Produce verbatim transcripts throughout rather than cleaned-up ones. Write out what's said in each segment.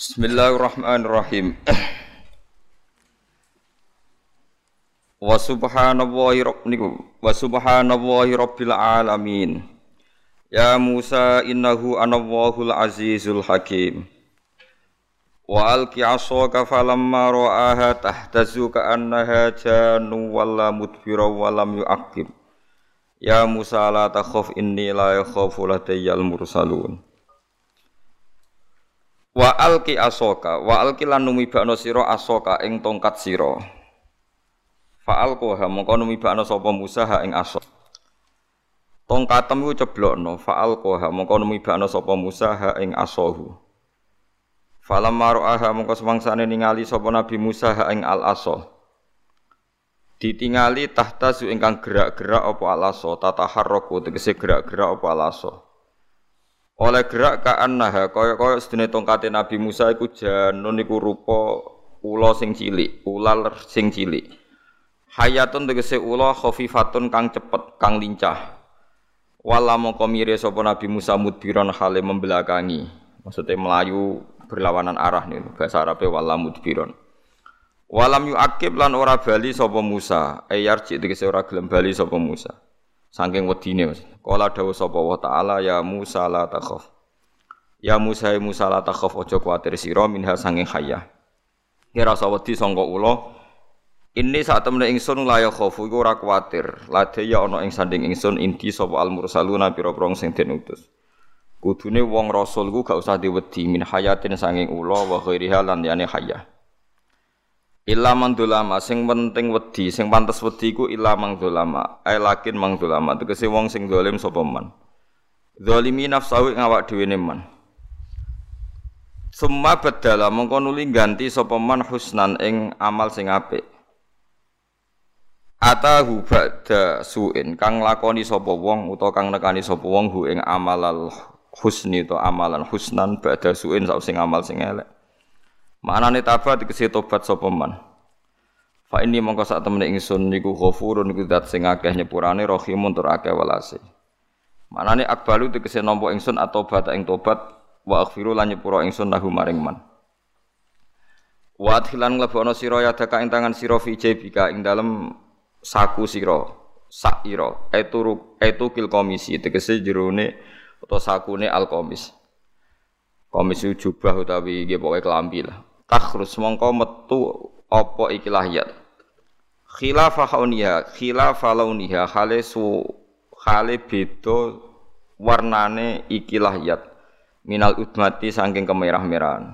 Bismillahirrahmanirrahim. Wa subhanallahi rabbikum wa subhanallahi rabbil alamin. Ya Musa innahu anallahul azizul hakim. Wa alqi 'asaka falamma ra'aha tahtazu ka'annaha jannu wala mudbira wa lam yu'aqib. Ya Musa la takhaf inni la yakhafu ladayyal mursalun. Wa alqi 'asaka wa alqi lan numibakno sira 'asaka ing tongkat sira. Fa alqaha mongko numibakno sapa Musa ha ing 'asak. Tongkatem iku ceblokno fa alqaha mongko numibakno sapa Musa ha ing 'asahu. Falamma ra'aha mongko semangsane ningali sapa Nabi Musa ha ing al-asa. Ditingali tahtasu ingkang gerak-gerak apa al-asa, tataharraku tegese gerak-gerak apa al-asa. Oleh gerak ka'annaha kaya-kaya sedene tongkate Nabi Musa iku janun iku rupa ula sing cilik, ular sing cilik. Hayatun tegese ula khafifatun kang cepet, kang lincah. Wala mongko mire sapa Nabi Musa mudbiron hale membelakangi. Maksudnya melayu berlawanan arah nih, bahasa Arabnya walam mudbiron. Walam yu'aqib lan ora bali sapa Musa, ayarji tegese ora gelem bali sapa Musa. Saking wedine Mas. Qala dawuh sapa wa ta'ala ya Musa la takhaf. Ya Musa ya Musa la takhaf aja kuwatir sira minha saking khayah. Kira rasa wedi sangka ula. Ini sak temene ingsun la ya khofu iku ora kuwatir. Lade ya ana ing sanding ingsun indi sapa al mursaluna pira-pira sing den utus. Kudune wong rasul ku gak usah diwedi min hayatin sanging ula wa ghairiha lan liyane hayah. Illa man dzulama sing penting wedi, sing pantes wedi ku illa man dzulama. Ai lakin man dzulama tegese wong sing zalim sapa man. Zalimi nafsahu ngawak dhewene man. Summa badala mongko nuli ganti sapa man husnan ing amal sing apik. Atahu ba'da su'in kang lakoni sapa wong utawa kang nekani sapa wong hu ing amalal husni to amalan husnan badha suin sak sing amal sing elek. Manane tabat dikese tobat sapa man. Fa inni mongko sak temene ingsun niku ghafurun niku zat sing akeh nyepurane rahimun tur akeh welase. Manane akbalu dikese nampa ingsun atobat ing tobat wa aghfiru lan nyepura ingsun lahu maring man. Wa adhilan nglebono sira yadaka ing tangan sira fi jebika ing dalem saku sira sak ira eturuk etukil komisi dikese jerone atau sakune al-qamis. Qamis jubah utawi nggih pokoke klambi lah. Takhrus mongko metu apa iki lahyat. Khilafa hauniha, khilafa launiha khalesu khale beda warnane iki lahyat. Minal udmati saking kemerah-merahan.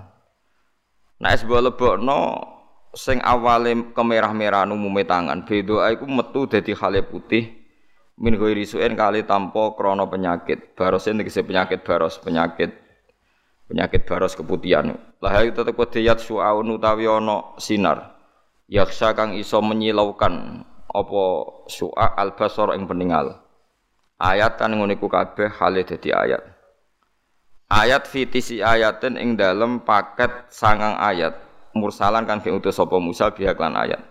Nek es mbok lebokno sing awale kemerah-merahan umume tangan, beda iku metu dadi khale putih. Min ghairi su'en kali tanpa krana penyakit. Barose tegese penyakit baros, penyakit penyakit baros keputihan. Lah itu tetep diyat su'aun utawi ana sinar. Yaksha kang iso menyilaukan apa su'a al-basar ing peningal. Ayat kan ngene iku kabeh hale dadi ayat. Ayat fitisi ayaten ing dalem paket sangang ayat. Mursalan kang diutus sapa Musa biak lan ayat.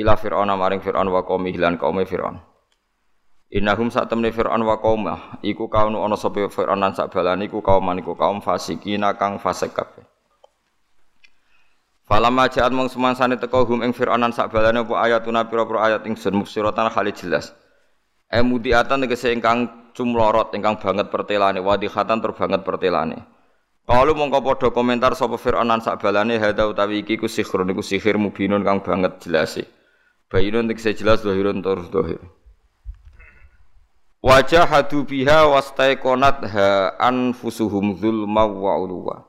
Ila Firaun maring Firaun wa qaumi lan qaumi Firaun. Innahum satamni Firaun wa qaumah iku kaum ana sapa Firaun lan sakbalane iku kaum maniku kaum fasikina kang fasik kabeh. Falamma ja'at mung semangsane teka hum ing Firaun lan sakbalane apa ayatuna pira-pira ayat ingsun mubsiratan hale jelas. E mudiatan tegese ingkang cumlorot ingkang banget pertelane wadihatan tur banget pertelane. Kalu mongko padha komentar sapa Firaun lan sakbalane hadza utawi iki ku sihir niku sihir mubinun kang banget jelase. Bayinun tegese jelas zahirun tur zahir. Wajahadu biha wastaiqonatha anfusuhum zulma wa ulwa.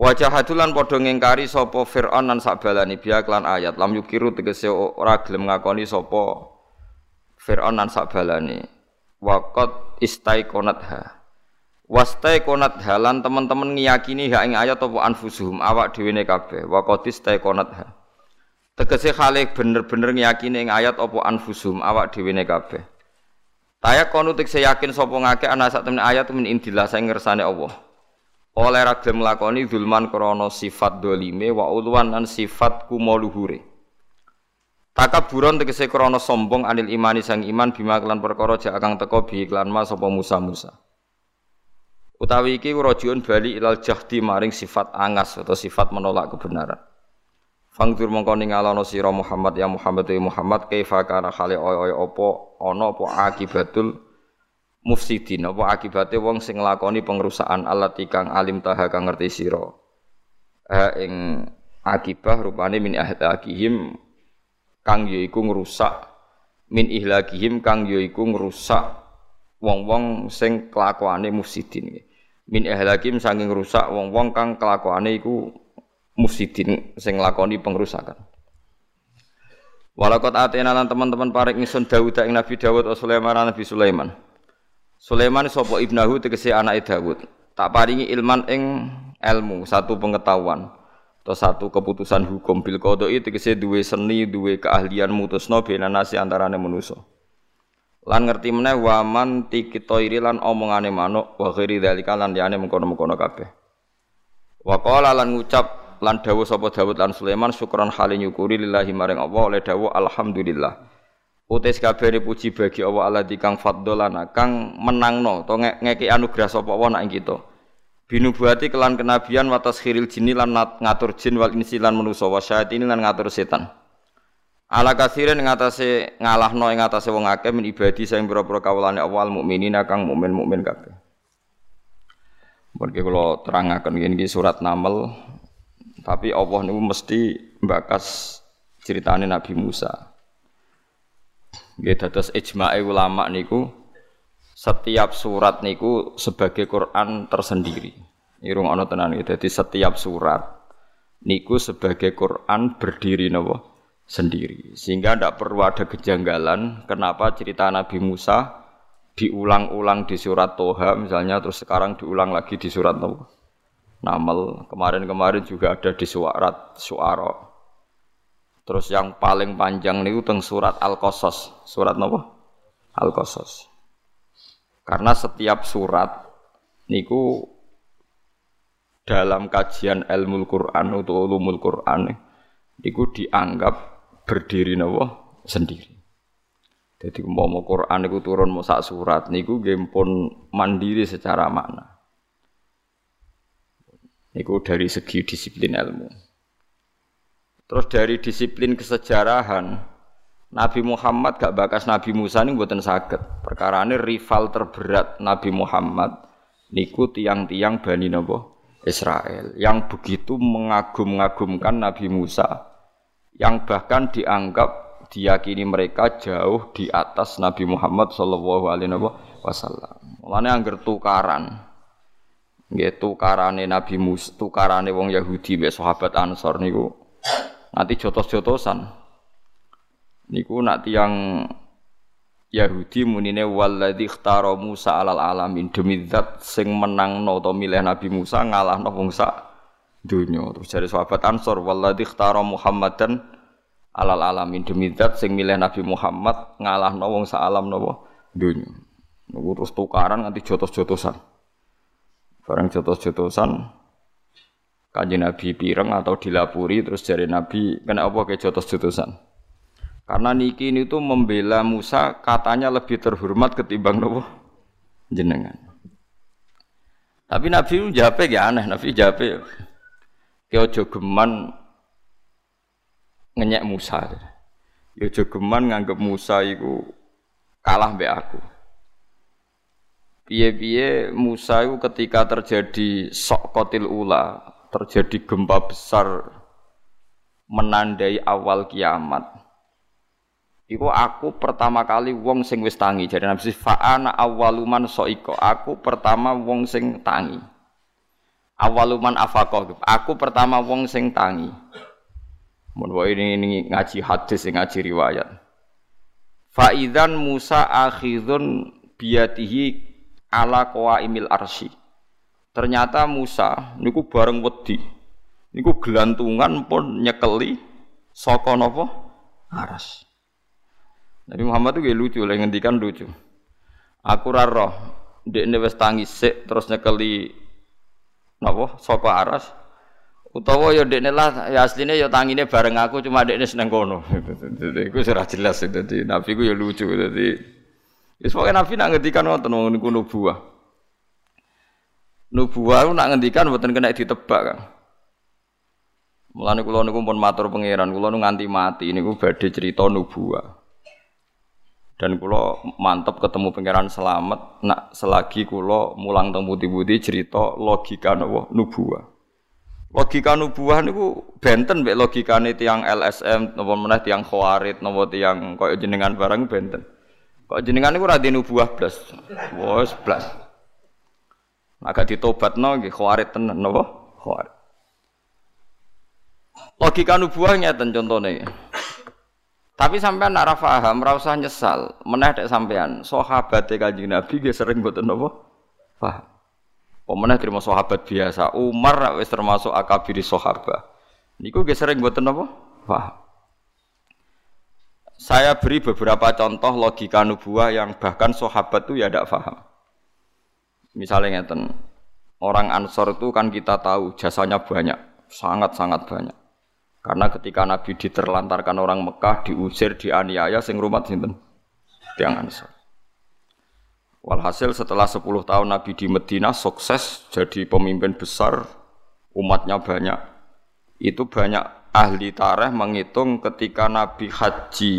Wajahadu lan padha ngingkari sapa Firaun lan sakbalane biha lan ayat lam yukiru tegese ora gelem ngakoni sapa Firaun lan sakbalane waqat istaiqonatha. Wastaiqonatha lan teman-teman ngiyakini ha ing ayat apa anfusuhum awak dhewene kabeh waqat istaiqonatha. Tegese khalik bener-bener ngiyakini ing ayat apa anfusuhum awak dhewene kabeh. Taya kono tekse yakin sapa ngake ana sak temen ayat min indilah sing ngersane Allah. Oleh ra gelem lakoni zulman krana sifat dolime wa ulwan lan sifat kumuluhure. Takaburon tekse krana sombong anil imani sang iman bima kelan perkara jak kang teka bi iklan ma sapa Musa Musa. Utawi iki rajiun bali ilal jahdi maring sifat angas atau sifat menolak kebenaran. Fangdur mongko ningalono sira Muhammad ya Muhammad ya Muhammad kaifa kana khali oy-oy apa ana apa akibatul mufsidin apa akibate wong sing nglakoni pengrusakan allati kang alim taha kang ngerti sira. Ha ing akibah rupane min ahlakihim kang yaiku ngrusak min ihlakihim kang yaiku ngrusak wong-wong sing kelakuane mufsidin. Min ahlakim saking rusak wong-wong kang kelakuane iku mufsidin sing nglakoni pengrusakan. Walaqad atena lan teman-teman paring ingsun Dawud ing Nabi Dawud wa Sulaiman Nabi Sulaiman. Sulaiman sapa ibnahu tegese anake Dawud. Tak paringi ilman ing ilmu, satu pengetahuan atau satu keputusan hukum bil qadai tegese duwe seni, duwe keahlian mutusno benanasi antarané manusa. Lan ngerti meneh waman tikitoiri lan omongane manuk wa khiri dzalika lan liyane mengkono-mengkono kabeh. Wa qala lan ngucap lan dawuh sapa Dawud lan Sulaiman syukran hale nyukuri lillahi maring Allah oleh dawuh alhamdulillah. Utis kabeh puji bagi Allah alladzi kang fadlana kang menangno to ngeki anugrah sapa wa nak ing kita. Binubuati kelan kenabian wa taskhiril jinni lan ngatur jin wal insi lan manusa wa syaitini lan ngatur setan. Ala kasiren ngatasé ngalahno ing ngatasé wong akeh min ibadi sing pira-pira kawulane awal mukminina kang mukmin-mukmin kabeh. Mengke kula terangaken niki surat Naml tapi Allah niku mesti mbakas critane Nabi Musa. Nggih dados ijma'e ulama niku setiap surat niku sebagai Quran tersendiri. Irung ana tenan iki dadi setiap surat niku sebagai Quran berdiri napa sendiri, sehingga tidak perlu ada kejanggalan kenapa cerita Nabi Musa diulang-ulang di surat Toha misalnya, terus sekarang diulang lagi di surat Naml, kemarin-kemarin juga ada di surat Syu'ara, terus yang paling panjang itu teng surat Al-Qasas, surat apa? Al-Qasas, karena setiap surat niku dalam kajian ilmu Quran atau ulumul Quran niku dianggap berdiri nawa sendiri. Jadi umpama Quran niku turun mau sak surat niku nggih pun mandiri secara makna. Niku dari segi disiplin ilmu. Terus dari disiplin kesejarahan Nabi Muhammad gak bakas Nabi Musa niku mboten saged. Perkarane rival terberat Nabi Muhammad niku tiang-tiang Bani nawa Israel yang begitu mengagum-agumkan Nabi Musa, yang bahkan dianggap diyakini mereka jauh di atas Nabi Muhammad sallallahu alaihi wasallam. Mulane angger tukaran. Nggih tukarane Nabi Musa, tukarane wong Yahudi mbek sahabat Ansar niku nanti jotos-jotosan. Niku nak tiyang Yahudi munine walladzi ikhtara Musa alal alamin demi zat sing menangno to milih Nabi Musa ngalahno wong sak dunia. Terus dari sahabat Ansor walladzi ikhtara Muhammadan alal alamin demi zat sing milih Nabi Muhammad ngalahno wong sak alam napa dunia. Niku terus tukaran nganti jotos-jotosan. Bareng jotos-jotosan Kanjeng Nabi pireng atau dilapuri terus dari Nabi kena apa ke jotos-jotosan. Karena niki ini tuh membela Musa katanya lebih terhormat ketimbang napa jenengan. Tapi Nabi njape ge aneh, Nabi njape ya aja geman ngenyek Musa. Ya aja geman nganggep Musa iku kalah mbek aku. Piye-piye Musa iku ketika terjadi soqotil ula, terjadi gempa besar menandai awal kiamat. Iku aku pertama kali wong sing wis tangi. Jadi Nabi fa'ana awwaluman soiko. Aku pertama wong sing tangi. Awaluman afakoh. Aku pertama wong sing tangi. Mun wae ini ngaji hadis, ngaji riwayat. Fa'idzan Musa akhizun biyatihi ala qawaimil arsy. Ternyata Musa niku bareng wedi. Niku gelantungan pun nyekeli saka napa? Aras. Nabi Muhammad itu lucu, oleh ngendikan lucu. Aku ra roh, ndekne wis tangi sik terus nyekeli napa saka aras utawa ya ndekne lah ya asline ya tangine bareng aku cuma ndekne seneng kono. Iku ora jelas dadi Nabi ku ya lucu dadi. Wis pokoke Nabi nak ngendikan wonten niku nubuwah. nubuwah nak ngendikan mboten kena ditebak, Kang. Mulane kula niku pun matur pangeran, kula nganti mati niku badhe cerita nubuwah. Dan kula mantep ketemu pangeran selamat nak selagi kula mulang teng putih-putih cerita logika nubuwah. Logika nubuwah niku benten mek logikane tiyang L S M napa meneh tiyang Khawarij napa tiyang kaya jenengan barang benten. Kok jenengan niku ora di nubuwah blas. Wes blas. Agak ditobatno nggih Khawarij tenan napa? Khawarij. Logika nubuwah nyeten contone. Tapi sampean nek ora paham, ora usah nyesal. Meneh nek sampean sahabate Kanjeng Nabi nggih sering mboten napa? Paham. Pemenang terima sahabat biasa. Umar wis termasuk akabiri sahabat. Niku nggih sering mboten napa? Paham. Saya beri beberapa contoh logika nubuwah yang bahkan sahabat itu ya ndak paham. Misalnya ngeten. Orang Ansar itu kan kita tahu jasanya banyak, sangat-sangat banyak. Karena ketika Nabi diterlantarkan orang Mekah, diusir, dianiaya sing rumat sinten? Tiyang Ansar. Walhasil setelah sepuluh tahun Nabi di Madinah sukses jadi pemimpin besar, umatnya banyak. Itu banyak ahli tarikh menghitung ketika Nabi haji,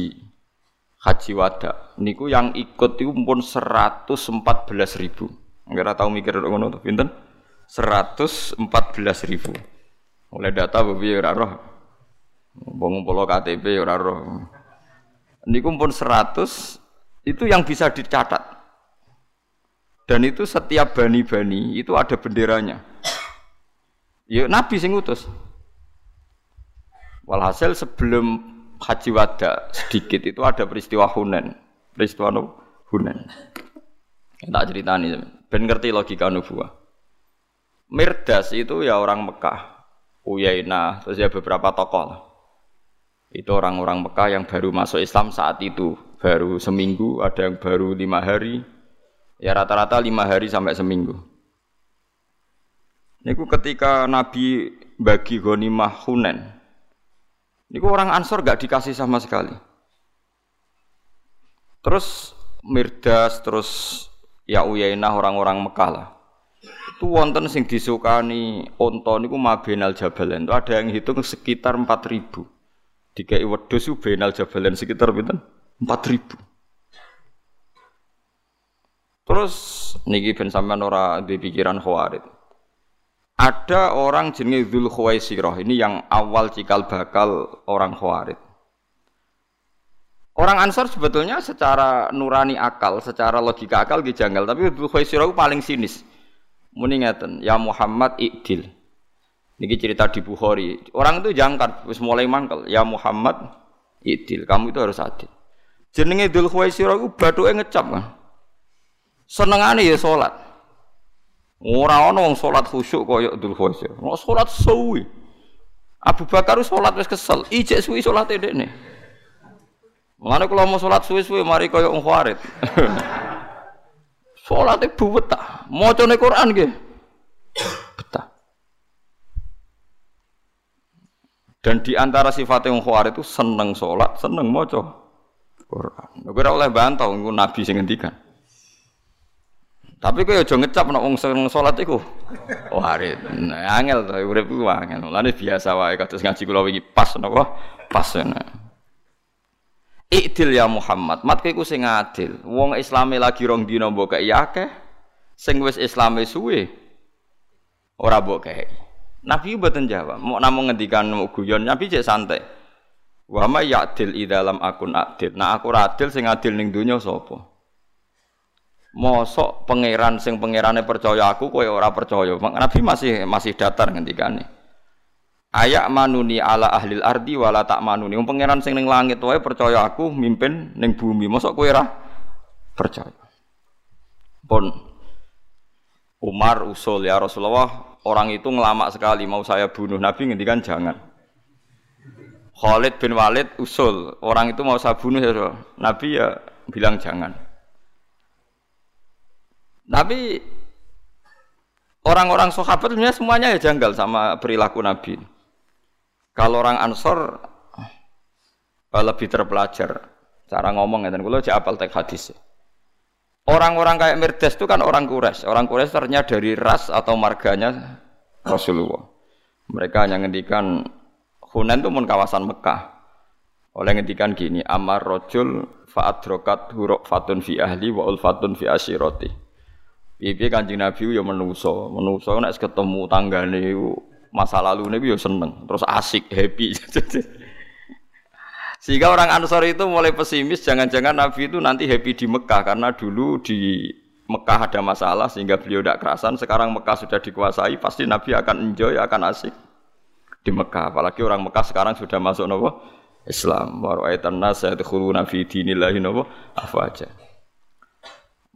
Haji Wada. Niku yang ikut itu pun seratus empat belas ribu. Enggak tahu mikir ngono to pinten? seratus empat belas ribu. Oleh data piye ora roh. Wong ngumpul K T P ora roh. Niku pun seratus itu yang bisa dicatat. Dan itu setiap bani-bani itu ada benderanya. Ya Nabi sing utus. Walhasil sebelum Haji Wada sedikit itu ada peristiwa Hunain. Peristiwa Hunain. Tak ceritani ben ngerti logika nubuwah. Mirdas itu ya orang Mekah. Uyainah, terus ya beberapa tokoh. Itu orang-orang Mekah yang baru masuk Islam saat itu, baru seminggu, ada yang baru lima hari. Ya rata-rata lima hari sampai seminggu. Niku ketika Nabi bagi ghanimah Hunain, niku orang Ansor gak dikasih sama sekali. Terus Mirdas, terus ya Uyainah orang-orang Mekah lah. Itu wonten sing disukani onto niku mabenal jabalen. Itu ada yang hitung sekitar empat ribu. Dikai wedhus ku benal jabalen sekitar pinten? Empat ribu. Terus niki ben sampean ora duwe pikiran Khawarij. Ada orang jenenge Zul Khuwaisiroh, ini yang awal cikal bakal orang Khawarij. Orang Ansar sebetulnya secara nurani akal, secara logika akal nggih janggal, tapi Zul Khuwaisiroh paling sinis. Muni ngeten, ya Muhammad i'dil. Niki cerita di Bukhari. Orang itu jangkar wis mulai mangkel, ya Muhammad i'dil, kamu itu harus adil. Jenenge Zul Khuwaisiroh ku bathuke ngecap kan. Senengane ya salat. Ora ana wong salat khusyuk kaya Dzul Khuwaisir. Nek salat suwi. Abu Bakar salat wis kesel, ijek suwi salate dekne. Mulane kula mau salat suwi-suwi mari kaya wong Khawarij. Salate buwet ta, macane Quran nggih. Betah. Dan di antara sifatnya wong Khawarij itu seneng salat, seneng maca Quran. Nek ora oleh bantau iku nabi sing ngendikan. Tapi kok aja ngecap nek wong seneng salat iku. Warit. Nah, angel to urip ku angel. Lane biasa wae kados ngaji kula wingi pas napa? Pas ana. I'dil ya Muhammad, mat kowe iku sing adil. Wong Islame lagi rong dina mbok kei akeh. Sing wis Islame suwe ora mbok kei. Nabi mboten jawab, mok namung ngendikan guyon, Nabi cek santai. Wa may ya'dil idzalam akun adil. Nah aku ora adil sing adil ning donya sapa? Mosok pangeran sing pangerane percaya aku kowe ora percaya. Nabi masih masih datar ngendikane. Ayak manuni ala ahlil ardi wala tak manuni. Wong pangeran sing ning langit wae percaya aku mimpin ning bumi. Mosok kowe ora percaya. Pun Umar usul ya Rasulullah, orang itu ngelamak sekali mau saya bunuh. Nabi ngendikan jangan. Khalid bin Walid usul, orang itu mau saya bunuh ya Rasul. Nabi ya bilang jangan. Tapi orang-orang sahabat semuanya ya janggal sama perilaku Nabi. Kalau orang Ansor lebih terpelajar cara ngomong ngeten kula apal tek hadis. Orang-orang kayak Mirdas itu kan orang Quraisy. Orang Quraisy ternyata dari ras atau marganya Rasulullah. Mereka hanya ngendikan Hunain itu mun kawasan Mekah. Oleh ngendikan gini, amar rajul fa'adrokat hurfatun fi ahli wa ulfatun fi asyirati. Piye Kanjeng Nabi ya menuso, menuso nek ketemu tanggane masa lalune ku ya seneng, terus asik, happy. Sehingga orang Ansar itu mulai pesimis, jangan-jangan Nabi itu nanti happy di Mekah, karena dulu di Mekah ada masalah sehingga beliau tidak kerasan. Sekarang Mekah sudah dikuasai, pasti Nabi akan enjoy, akan asik di Mekah. Apalagi orang Mekah sekarang sudah masuk nopo Islam. Wa ra'aitan nas yadkhuluna fi dinillahi nopo afaja.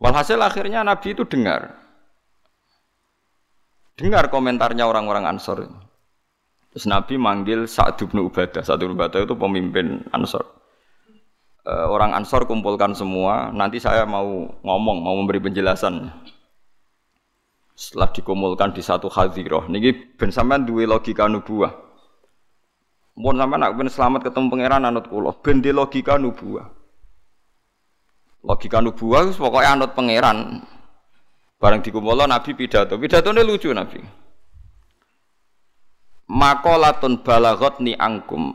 Walhasil akhirnya Nabi itu dengar, dengar komentarnya orang-orang Ansar. Terus Nabi manggil Sa'd bin Ubadah. Sa'd bin Ubadah itu pemimpin Ansar. E, orang Ansar kumpulkan semua, nanti saya mau ngomong, mau memberi penjelasan. Setelah dikumpulkan di satu hadirah. Niki ben sampean duwe logika nubuwah. Mun sampean nak ben selamat ketemu pangeran anut kula, ben di logika nubuwah. Logika nubuwah wis pokoke anut pangeran. Bareng dikumpulkan Nabi pidato. Pidatone lucu Nabi. Maqalatun balaghatni angkum.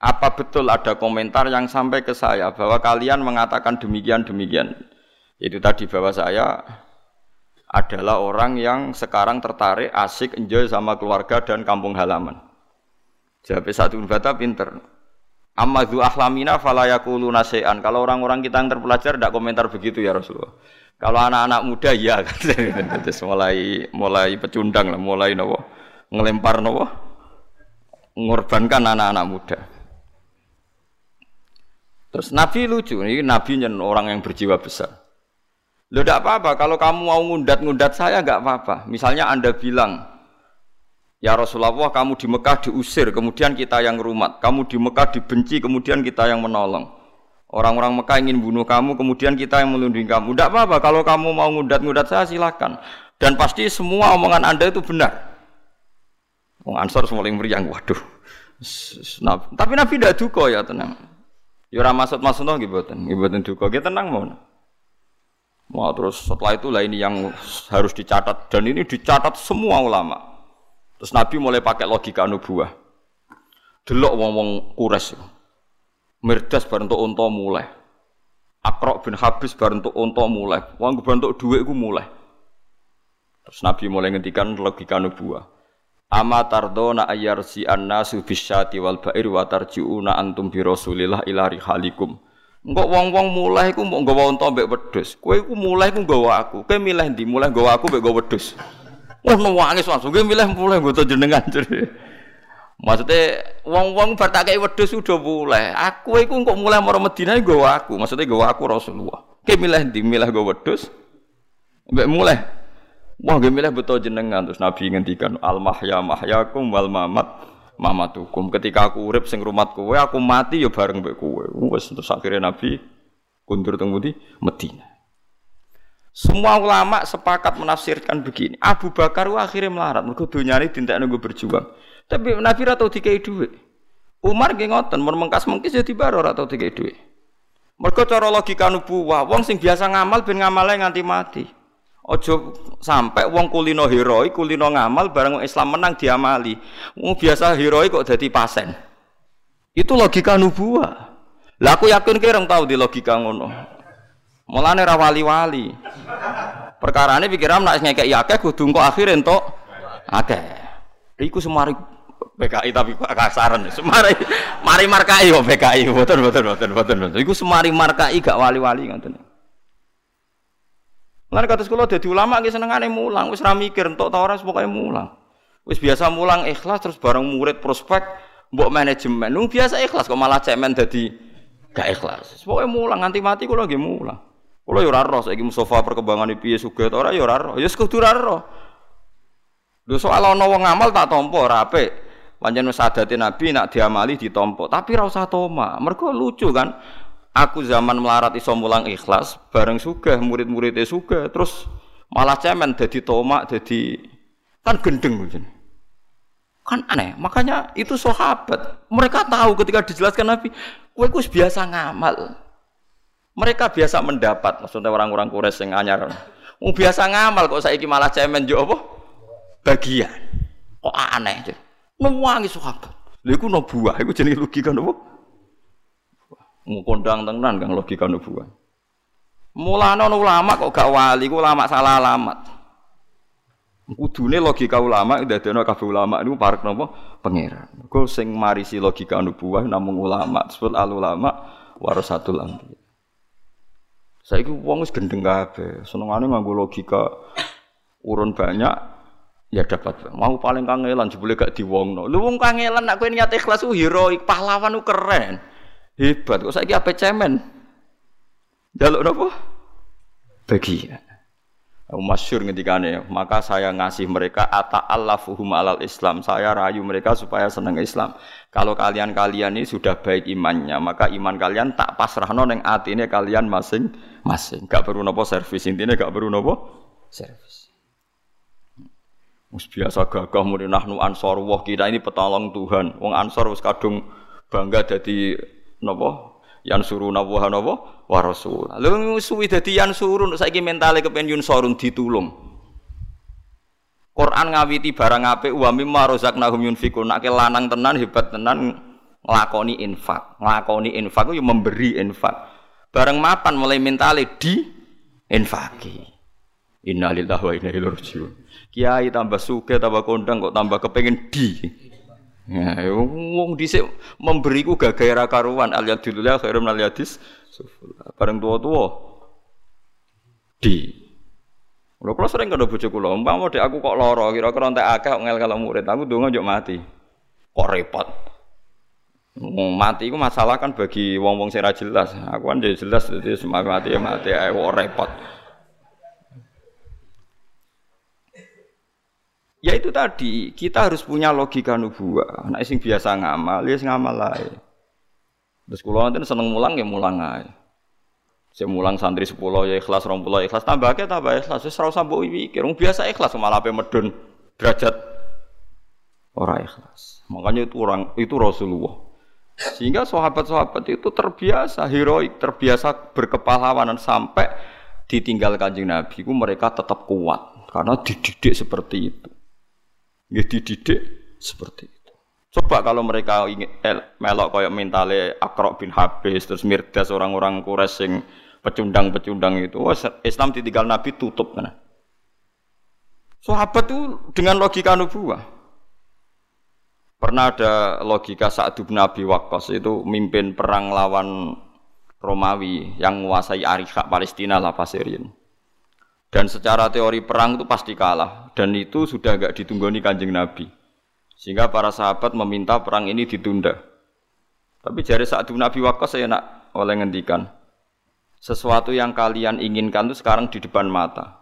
Apa betul ada komentar yang sampai ke saya bahwa kalian mengatakan demikian-demikian? Itu tadi bahwa saya adalah orang yang sekarang tertarik, asik, enjoy sama keluarga dan kampung halaman. Jawab satu bata pinter. Amma dzu ahlamina fala yaquluna syai'an. Kalau orang-orang kita yang terpelajar tidak komentar begitu ya Rasulullah. Kalau anak-anak muda ya terus mulai mulai pecundang lah, mulai nopo? Ngelempar nopo, mengorbankan anak-anak muda. Terus Nabi lucu, ini Nabi nyen orang yang berjiwa besar. Lo tidak apa-apa, kalau kamu mau ngundat-ngundat saya nggak apa-apa. Misalnya Anda bilang, ya Rasulullah kamu di Mekah diusir, kemudian kita yang rumat. Kamu di Mekah dibenci, kemudian kita yang menolong. Orang-orang Mekah ingin bunuh kamu, kemudian kita yang melindungi kamu. Tidak apa-apa, kalau kamu mau ngundat-ngundat saya silakan. Dan pasti semua omongan Anda itu benar. Wong Ansor semuling meriang, waduh. Nabi. Tapi Nabi tidak duka ya tenang. Ya ora maksud-maksud nggih mboten, nggih mboten duka. Nggih tenang mawon. Wah terus setelah itu lah ini yang harus dicatat dan ini dicatat semua ulama. Terus Nabi mulai pakai logika nubuwah. Delok wong-wong Quraisy. Mirdas bar entuk unta mulai. Akrok bin Habis bar entuk unta mulai. Wong bentuk dhuwit iku mulai. Terus Nabi mulai ngendikan logika nubuwah. Ama tardona ayarsi annasu bisyati wal ba'ir wa tarji'una antum bi rasulillah ila rihalikum. Engko wong-wong mulai iku mbok nggawa unta mbek wedhus. Kowe iku mulai iku nggawa aku. Kowe milih ndi? Mulai nggawa aku mbek nggawa wedhus. Wah, nangis langsung. Kowe milih mulai nggoto jenengan. Maksudnya wong-wong bar tak kei wedhus udah mulai. Aku iku engko mulai marang Madinah nggawa aku. Maksudnya nggawa aku Rasulullah. Kowe milih ndi? Milih nggawa wedhus mbek mulai. Wah, gemilah betul jenengan. Terus Nabi ngendikan al-mahya mahyakum wal mamat mamatukum. Ketika aku urip sing rumat kowe, aku mati ya bareng mbek kowe. Wis terus akhire Nabi kundur teng pundi Madinah. Semua ulama sepakat menafsirkan begini. Abu Bakar wa akhire melarat, mergo dunyane dintekno nggo berjuang. Tapi Nabi ra tau dikai dhuwit. Umar nggih ngoten, men mengkas-mengkis ya dibaro ra tau dikai dhuwit. Mergo cara logika nubuwah, wong sing biasa ngamal ben ngamale nganti mati. Ojo sampai wong kulino heroi, kulino ngamal barang Islam menang diamali. Wong biasa heroi kok dadi pasen. Itu logika nubuwah. Lah aku yakin kirang tahu di logika ngono. Mulane ra wali-wali. Perkarane pikiran nek ngekeki akeh kudu kok akhir entuk akeh. Iku semari B K I tapi kasaran. Semari mari markai kok B K I mboten mboten mboten mboten. Iku semari markai gak wali-wali ngoten. Lan kados kula dadi ulama nggih senengane mulang, wis ra mikir entuk ta ora pokoke mulang. Wis biasa mulang ikhlas terus bareng murid prospek mbok manajemen. Lu biasa ikhlas kok malah cemen dadi gak ikhlas. Pokoke mulang nganti mati kula nggih mulang. Kula yo ora roh saiki Mustafa perkembangane piye sugih ta ora yo ora roh. Ya kudu ora roh. Lho soal ana wong amal tak tampa ora apik. Pancen wis adate Nabi nak diamali ditampa, tapi ra usah toma. Mergo lucu kan. Aku zaman melarat iso mulang ikhlas, bareng sugih murid-muridnya sugih, terus malah cemen dadi tomak, dadi kan gendeng gitu. Kan aneh. Makanya itu sahabat. Mereka tahu ketika dijelaskan Nabi, kowe wis biasa ngamal. Mereka biasa mendapat, maksudnya orang-orang Quraisy yang anyar. Wong biasa ngamal kok saiki malah cemen yo apa? Bagian. Kok aneh to. Mewangi sahabat. Lha iku no buah, iku jenenge logika nopo? Ngkondang tenan kang logika nopo buah. Mulane ana ulama kok gak wali, iku ulama salah alamat. Kudune logika ulama dadekno kabeh ulama niku parek nopo? Pangeran. Mergo sing marisi logika nubuwah namung ulama, disebut al ulama warasatul anbiya. Saiki wong wis gendeng kabeh, senengane nganggo logika urun banyak ya dapat. Mau paling kangelan jebule gak diwongno. Lho wong kangelan nek kowe niat ikhlas ku heroik, pahlawan ku keren. Hebat. Kok saiki ape cemen? Jaluk napa? Bagian. Masyhur ngendikane, maka saya ngasih mereka ata'allafuhum alal Islam. Saya rayu mereka supaya seneng Islam. Kalau kalian-kalian ini sudah baik imannya, maka iman kalian tak pasrahno ning atine kalian masing-masing. Gak perlu napa servis, intine gak perlu napa servis. Wis biasa gagah muni nahnu ansor wah, kita ini petolong Tuhan. Wong Ansor wis kadung bangga dadi napa? Yan suruh nabuha napa wa rasul. Lha suwi dadi yan suruh saiki mentale kepen yun sorun ditulung. Quran ngawiti barang apik wa mimma razaqnahum yunfikun. Nek lanang tenan hebat tenan nglakoni infak. Nglakoni infak ku yo memberi infak. Bareng mapan mulai mentale di infaki. Innalillahi wa inna ilaihi raji'un. Kiai tambah sugih tambah kondang kok tambah kepengin di. Ya, wong dhisik memberiku gagah ra karuan alhamdulillah khairum minal yadis. Bareng tuwa-tuwa di. Lho kula sering kandha bojo kula, umpama dhek aku kok lara, kira-kira entek akeh ngel-ngel murid, aku ndonga njuk mati. Kok repot. Mati iku masalah kan bagi wong-wong sing ra jelas. Aku kan ya jelas dadi mati ya mati ae kok repot. Ya itu tadi, kita harus punya logika nubuwah. Nek sing biasa ngamal, ya sing ngamal ae. Terus kula nenten seneng mulang ya mulang ae. Sing mulang santri sepuluh ya ikhlas, dua puluh ya ikhlas, tambah akeh tambah ikhlas. Wis ora usah mbok pikir, wong biasa ikhlas malah ape medun derajat ora ikhlas. Makanya itu orang itu Rasulullah. Sehingga sahabat-sahabat itu terbiasa heroik, terbiasa berkepahlawanan sampai ditinggal Kanjeng Nabi ku mereka tetap kuat karena dididik seperti itu. Nggih dididik seperti itu. Coba kalau mereka ingin eh, melok koyo mentale Aqra bin Habis terus Mirdas orang-orang Quraisy sing pecundang-pecundang itu, wah, Islam ditinggal Nabi tutup kan. Sahabat itu dengan logika nubuwah. Pernah ada logika Sa'd bin Abi Waqqas itu mimpin perang lawan Romawi yang menguasai Arikha Palestina lah Pasirian. Dan secara teori perang itu pasti kalah. Dan itu sudah enggak ditunggoni Kanjeng Nabi. Sehingga para sahabat meminta perang ini ditunda. Tapi jare Sa'd bin Abi Waqqas saya nak oleh ngendikan. Sesuatu yang kalian inginkan itu sekarang di depan mata.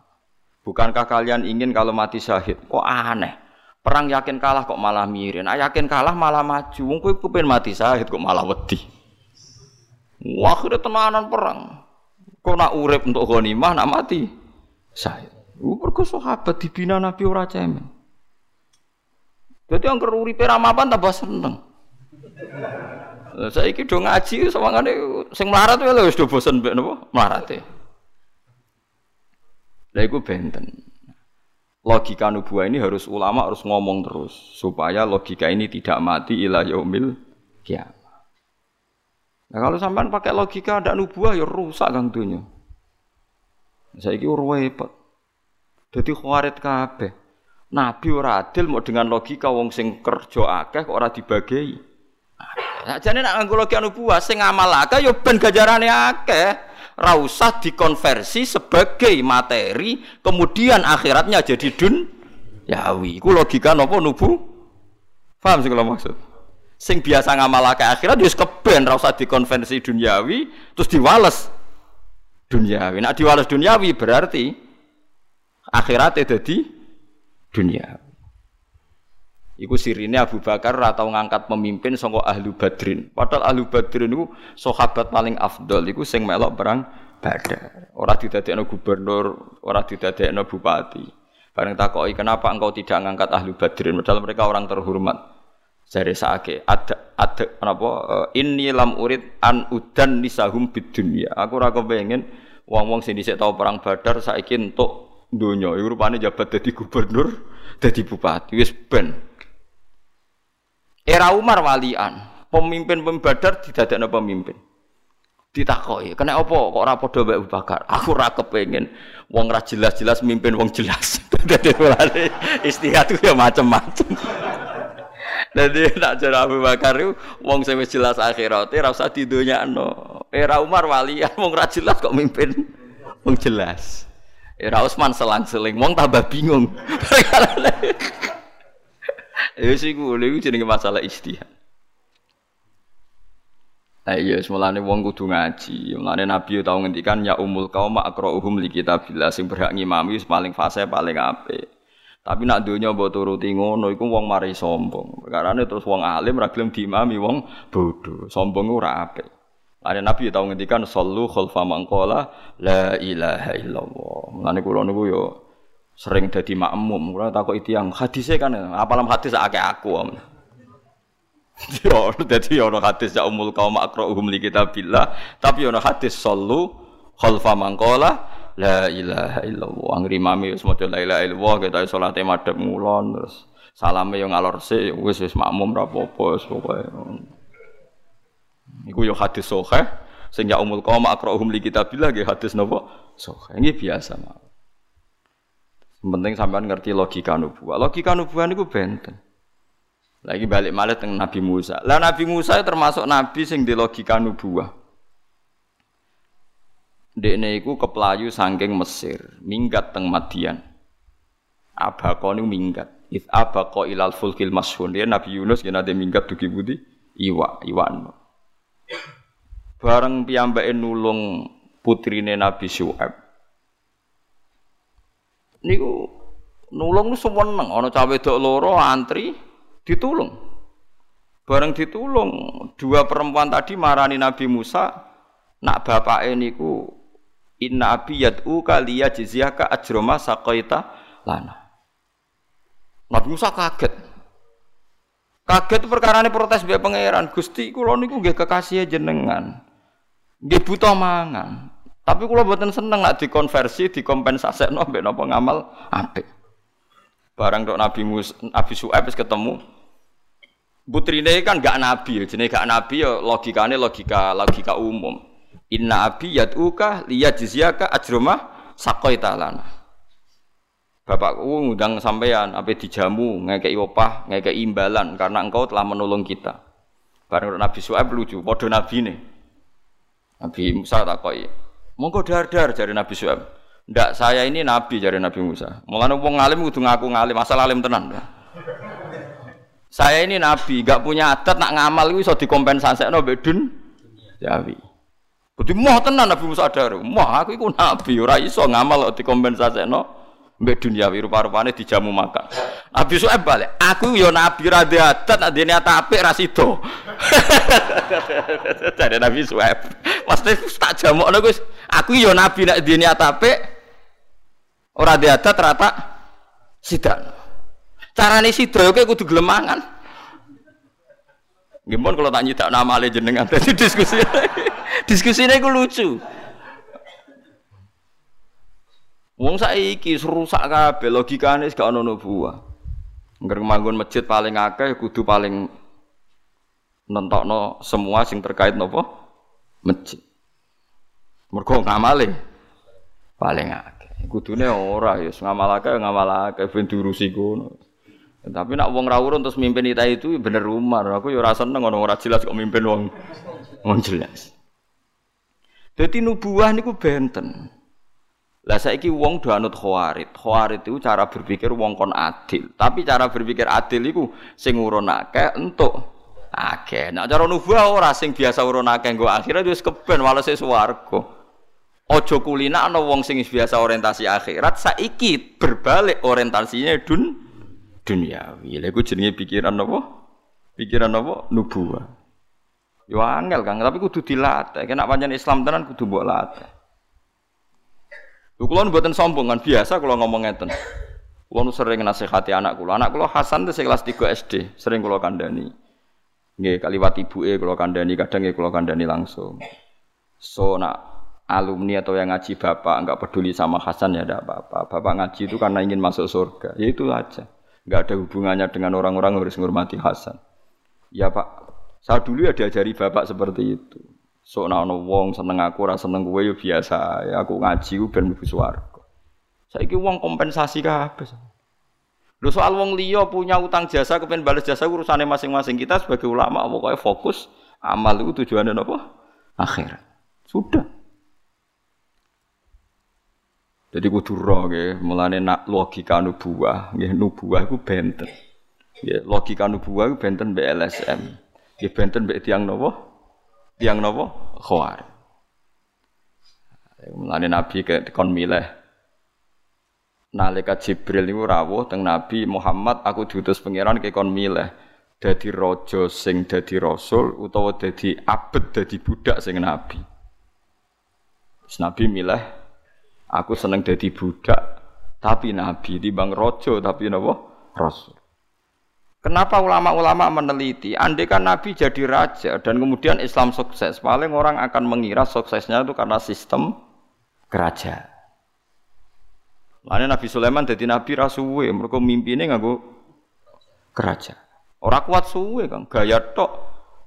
Bukankah kalian ingin kalau mati syahid? Kok aneh. Perang yakin kalah kok malah mirin. Nah, yakin kalah malah maju. Wong kowe kepengin mati syahid kok malah wedi. Wah, akhirnya tenanan perang. Kok nak urip untuk ghanimah nak mati? Saya, mergo sahabat dibina Nabi ora cemen. Dadi angger uripe ra mapan tambah seneng. Lah saiki do ngaji sawangane sing melarat wae lho wis do bosen mbek napa melarate. Lah iku benten. Logika nubuwah ini harus ulama harus ngomong terus supaya logika ini tidak mati ila yaumil kiamah. Nah kalau sampean pakai logika ndak nubuwah ya rusak kang donya. Saiki ora repot. Dadi khawarij kabeh. Nabi ora adil mok dengan logika wong sing kerja akeh kok ora dibagi. Sakjane nek nganggo logika nubuwah sing amal akeh ya ben ganjarane akeh, ora usah dikonversi sebagai materi kemudian akhiratnya jadi dun. Yawi, iku logika napa nubu? Paham sing kula maksud? Sing biasa ngamal akeh akhirat wis keben ora usah dikonversi duniawi terus diwales duniawi. Nak diwales duniawi berarti akhiratnya jadi duniawi. Iku sirine Abu Bakar atau ngangkat pemimpin saka ahlu Badrin. Padahal ahlu Badrin iku sahabat paling afdol. Iku sing melok perang Badar. Ora didadekno gubernur, ora didadekno bupati. Bareng takoki kenapa engkau tidak ngangkat ahlu Badrin? Padahal mereka orang terhormat. Jare sakake, Ada apa? Inni lam urid an udan nisahum bid dunya. Aku ora kepengin wong-wong sing dhisik tau perang Badar saiki entuk donya. Iku rupane jabat dadi gubernur, dadi bupati wis ben. Era Umar walian, pemimpin-pemimpin Badar didadekno pemimpin. Ditakoki, "Kena apa kok ora padha mbek Abu Bakar?" Aku ora kepengin wong ra jelas-jelas mimpin wong jelas. Dadi lare istihad ku ya macam-macam. Jadi nak cara Abu Bakar itu, wong sing wis jelas akhirat, ora usah didunyakno. Era Umar walian, wong ra jelas kok mimpin, wong jelas. Era Utsman selang-seling, wong tambah bingung. Ya sik kuwi jenenge masalah ijtihad. Ayo semulane wong kudu ngaji. Mulane Nabi tau ngendikan ya umul qauma aqra'uhum li kitabillah, sing berhak ngimami paling fasih paling apik. Tapi nak dunia mbok turuti ngono iku wong mari sombong. Perkarane terus wong alim ra gelem diimami wong bodho. Sombong ora apik. Ada Nabi tau ngendikan sallu khalfa mangqala la ilaha illallah. Mulane kula niku yo sering dadi makmum. Kula takoki tiyang hadise kan apalam hadis akeh aku. Yo dadi ono hadis ya umul qauma aqra'uhum li kitabillah, tapi ono hadis sallu khalfa mangqala la ilaha illallah. Angger imame wis maca la ilaha illallah, ketahe salate madhep ngulon terus salame yo ngalor sik wis wis makmum ra apa-apa wis pokoke. Iku yo hadis sahih sing ya umul qauma aqra'uhum li kitabillah nggih hadis napa sahih. Nggih biasa mawon. Penting sampean ngerti logika nubuwah. Logika nubuwah niku benten. Lagi balik malih teng Nabi Musa. Lah Nabi Musa termasuk nabi sing di logika nubuwah. Dekne iku keplayu saking Mesir, minggat teng Madian. Abaqo niku minggat. Iz abaqo ilal fulkil masyhun. Nabi Yunus genade minggat dugi pundi iwak, iwan. Bareng piyambake nulung putrine Nabi Syu'aib. Niku nulung seweneng ana cah wedok loro antri ditulung. Bareng ditulung, dua perempuan tadi marani Nabi Musa, "Nak bapake niku inna abiyatu kaliya jizyaka ajroma saqaita lana." Nabi Musa kaget. Kaget perkarane protes mbek pangeran, "Gusti, kula niku nggih kekasih jenengan. Nggih buta mangan. Tapi kula mboten seneng nek dikonversi, dikompensasekno mbek napa ngamal apik." Barang tok Nabi Musa, Nabi Syu'aib wis ketemu. Putrine kan gak nabi, jenenge gak nabi ya logikane logika logika umum. Inna abi yad'uka liyajziyaka ajroma saqaita lana. Bapakku ngundang sampean ape dijamu, ngekeki opah, ngekeki imbalan karena engkau telah menolong kita. Bareng Nabi Syu'aib lucu, padha nabine. Nabi Musa takoki, "Monggo dar-dar," jare Nabi Syu'aib. "Ndak, saya ini nabi," jare Nabi Musa. Mulane wong alim kudu ngaku ngalim, asal alim tenan. "Saya ini nabi, enggak punya adat nak ngamal kuwi iso dikompensasekno mbek dun Jawi." Kudu moh tenan Nabi Musa adar. "Moh aku iku nabi ora iso ngamal kok dikompensasekno mbek dunyawi." Rupa-rupane dijamu makan. Nabi Syu'aib balik, "Aku ya nabi ra ndek adat, nek dene atat apik ra sida." Dari Nabi Syu'aib. "Mesti tak jamokno Gus. Aku ya nabi nek dene atat apik ora ndek adat ra tak sida." Carane sida yo kudu gelem mangan. Nggih mon kula tak nyidak namale jenengan tadi diskusi. Diskusine iku lucu. Wong saiki rusak kabeh logikane wis gak ono nubuwah. Engger manggon masjid paling akeh kudu paling nentokno semua sing terkait napa masjid. Mergo ngamale paling akeh. Kudune ora ya ngamal akeh ngamal akeh ben diurusi kono. Tapi nak wong ra urun terus mimpin kita itu bener Umar. Aku ya ora seneng ono ora jelas kok mimpin wong wong jelas. Dadi nubuwah niku benten. Lah saiki wong do anut Khawarij. Khawarij itu cara berpikir wong kon adil. Tapi cara berpikir adil iku sing urunake entuk akeh. Nek cara nubuwah ora sing biasa urunake nggo akhirat wis keben walese swarga. Aja kulinakno wong sing biasa orientasi akhirat saiki berbalik orientasinya dun dunyawi. Lha iku jenenge pikiran apa? Pikiran apa? Nubuwah. Yo angel Kang, tapi kudu dilatih. Nek pancen Islam tenan kudu mbok latih. Lho kula mboten sombong kan, biasa kula ngomong ngeten. Kula sering nasihati anak kula. Anak kula Hasan wis kelas tiga S D, sering kula kandhani. Nggih kaliwat ibuke kula kandhani, kadang nggih kula kandhani langsung. So nak alumni atau yang ngaji bapak enggak peduli sama Hasan ya enggak apa-apa. Bapak ngaji itu karena ingin masuk surga. Ya itu aja. Enggak ada hubungannya dengan orang-orang yang harus menghormati Hasan. Ya Pak, saya dulu ya diajari bapak seperti itu. So nak ono wong seneng aku ora seneng kowe ya biasa. Ya aku ngaji ku ben mlebu swarga. Saiki wong kompensasi kabeh. Lho soal wong liya punya utang jasa kepen bales jasa urusane masing-masing. Kita sebagai ulama pokoke fokus amal itu tujuannya apa? Akhirat. Sudah. Jadi kudu ro nggih, mulane nak logika nubuwah, nggih nubuwah iku benten. Nggih, logika nubuwah iku benten mbek L S M. Nggih benten mbek tiyang napa? Tiyang napa? Khawarij. Mulane Nabi kon milih nalika Jibril niku rawuh teng Nabi Muhammad, aku diutus pangeran ke kon milih dadi raja sing dadi rasul utawa dadi abet dadi budak sing nabi. Terus Nabi milih aku seneng dadi budak tapi nabi, timbang raja tapi napa rasul. Kenapa ulama-ulama meneliti? Andai kan Nabi jadi raja dan kemudian Islam sukses, paling orang akan mengira suksesnya itu karena sistem kerajaan. Lane Nabi Sulaiman dadi nabi ra suwe, mergo mimpine nganggo kerajaan. Ora kuat suwe, Kang. Gaya tok,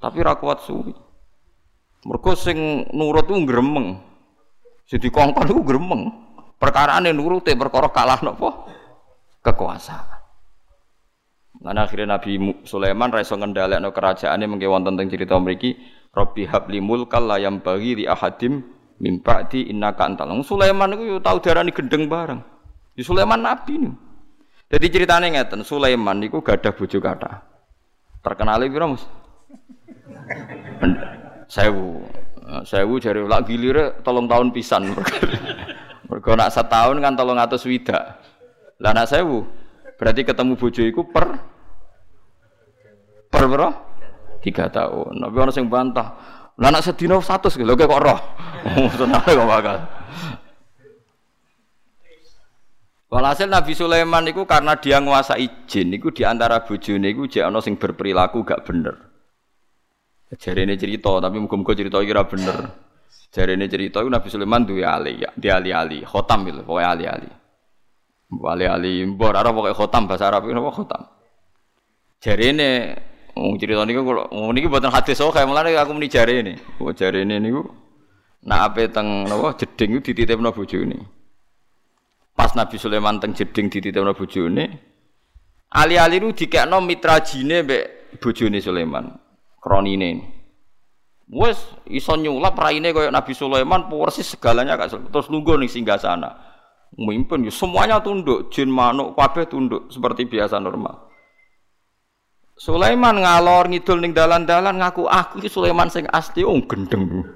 tapi ra kuat suwe. Mergo sing nurut ku gremeng. Sing dikongkon ku gremeng. Perkarane nurute perkara kalah napa? Kekuasaan. Lan akhire Nabi Sulaiman ra iso ngendhalekno kerajaane mengke wonten teng crita mriki, Rabbi habli mulkal la yam bagi li ahadim min ba'di innaka antal. Sulaiman iku yo tau diarani gendeng bareng. Di Sulaiman nabi niku. Jadi ceritane ngeten, Sulaiman niku gadah bojo kathah. Terkenale pira, Mas? Sewu. Sewu jare lak gilire telung tahun pisan. Mergo nak setahun kan telung atus widak. Lah nak sewu, berarti ketemu bojo iku per per pira? tiga tahun. Tapi ana sing bantah. Lah nak sedina seratus lho kok roh. Senane kok bakal. Walhasil Nabi Sulaiman itu karena dia nguasai jin, itu diantara bojone itu ada yang berperilaku gak bener. Jarene cerita, tapi muga-muga cerita itu gak bener. Jarene cerita itu Nabi Sulaiman itu ali, dia ali-ali, khotam itu, pokoknya ali-ali. Ali-ali, mbor, ada pokoknya khotam, bahasa Arab itu apa khotam. Jarene, um, cerita ini, um, ini buatan hadis oke, malah aku meni jarene. Oh, jarene ini, nak apa teng, apa, jeding itu dititipno bojone. Pas Nabi Sulaiman teng jeding dititipno bojone, ali-ali lu dikekno mitra jine mbek bojone Sulaiman, kronine. Wes iso nyulap raine koyo Nabi Sulaiman, persis segalanya gak terus lungguh ning singgasana. Mimpin semuanya tunduk, jin manuk kabeh tunduk seperti biasa normal. Sulaiman ngalor ngidul ning dalan-dalan ngaku aku iki Sulaiman sing asli, oh gendeng.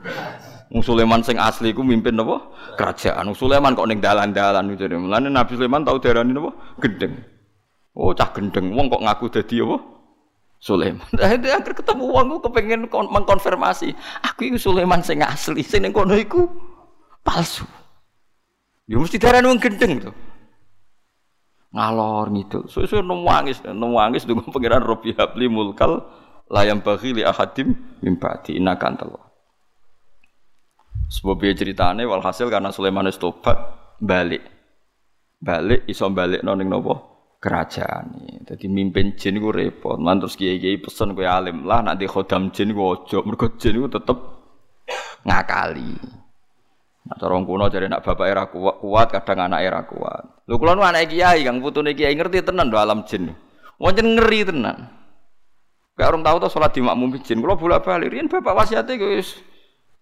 Wong Sulaiman sing asli iku mimpin apa? Kerajaan. Wong Sulaiman kok ning dalan-dalan iki. Mulane Nabi Sulaiman tau diarani apa? Gendeng. Oh, cah gendeng wong kok ngaku dadi apa? Sulaiman. Akhire ketemu wong ku kepengin mengkonfirmasi, aku iku Sulaiman sing asli, sing ning kono iku palsu. Ya mesti diarani wong gendeng to. Ngalor gitu. Susu nangis, nangis ndonga pangeran Rabbi habli mulkal layam bagi li ahadim mimpati inakan telu. Sebab dia ceritane walhasil karena Sulaiman wis tobat balik. Balik iso balik ning napa? Kerajaan. Dadi mimpin jin ku repot. Lan terus kiai-kiai pesen kowe alim lah nek di khodam jin ku aja. Mergo jin ku tetep ngakali. Nek cara kuno jare nek bapake ra kuat, kadang anake ra kuat. Lho kula nu anake kiai, Kang putune kiai ngerti tenan do alam jin. Wonten ngeri tenan. Kowe urung tau to salat dimakmumi jin. Kula bolak-balik riyen bapak wasiate wis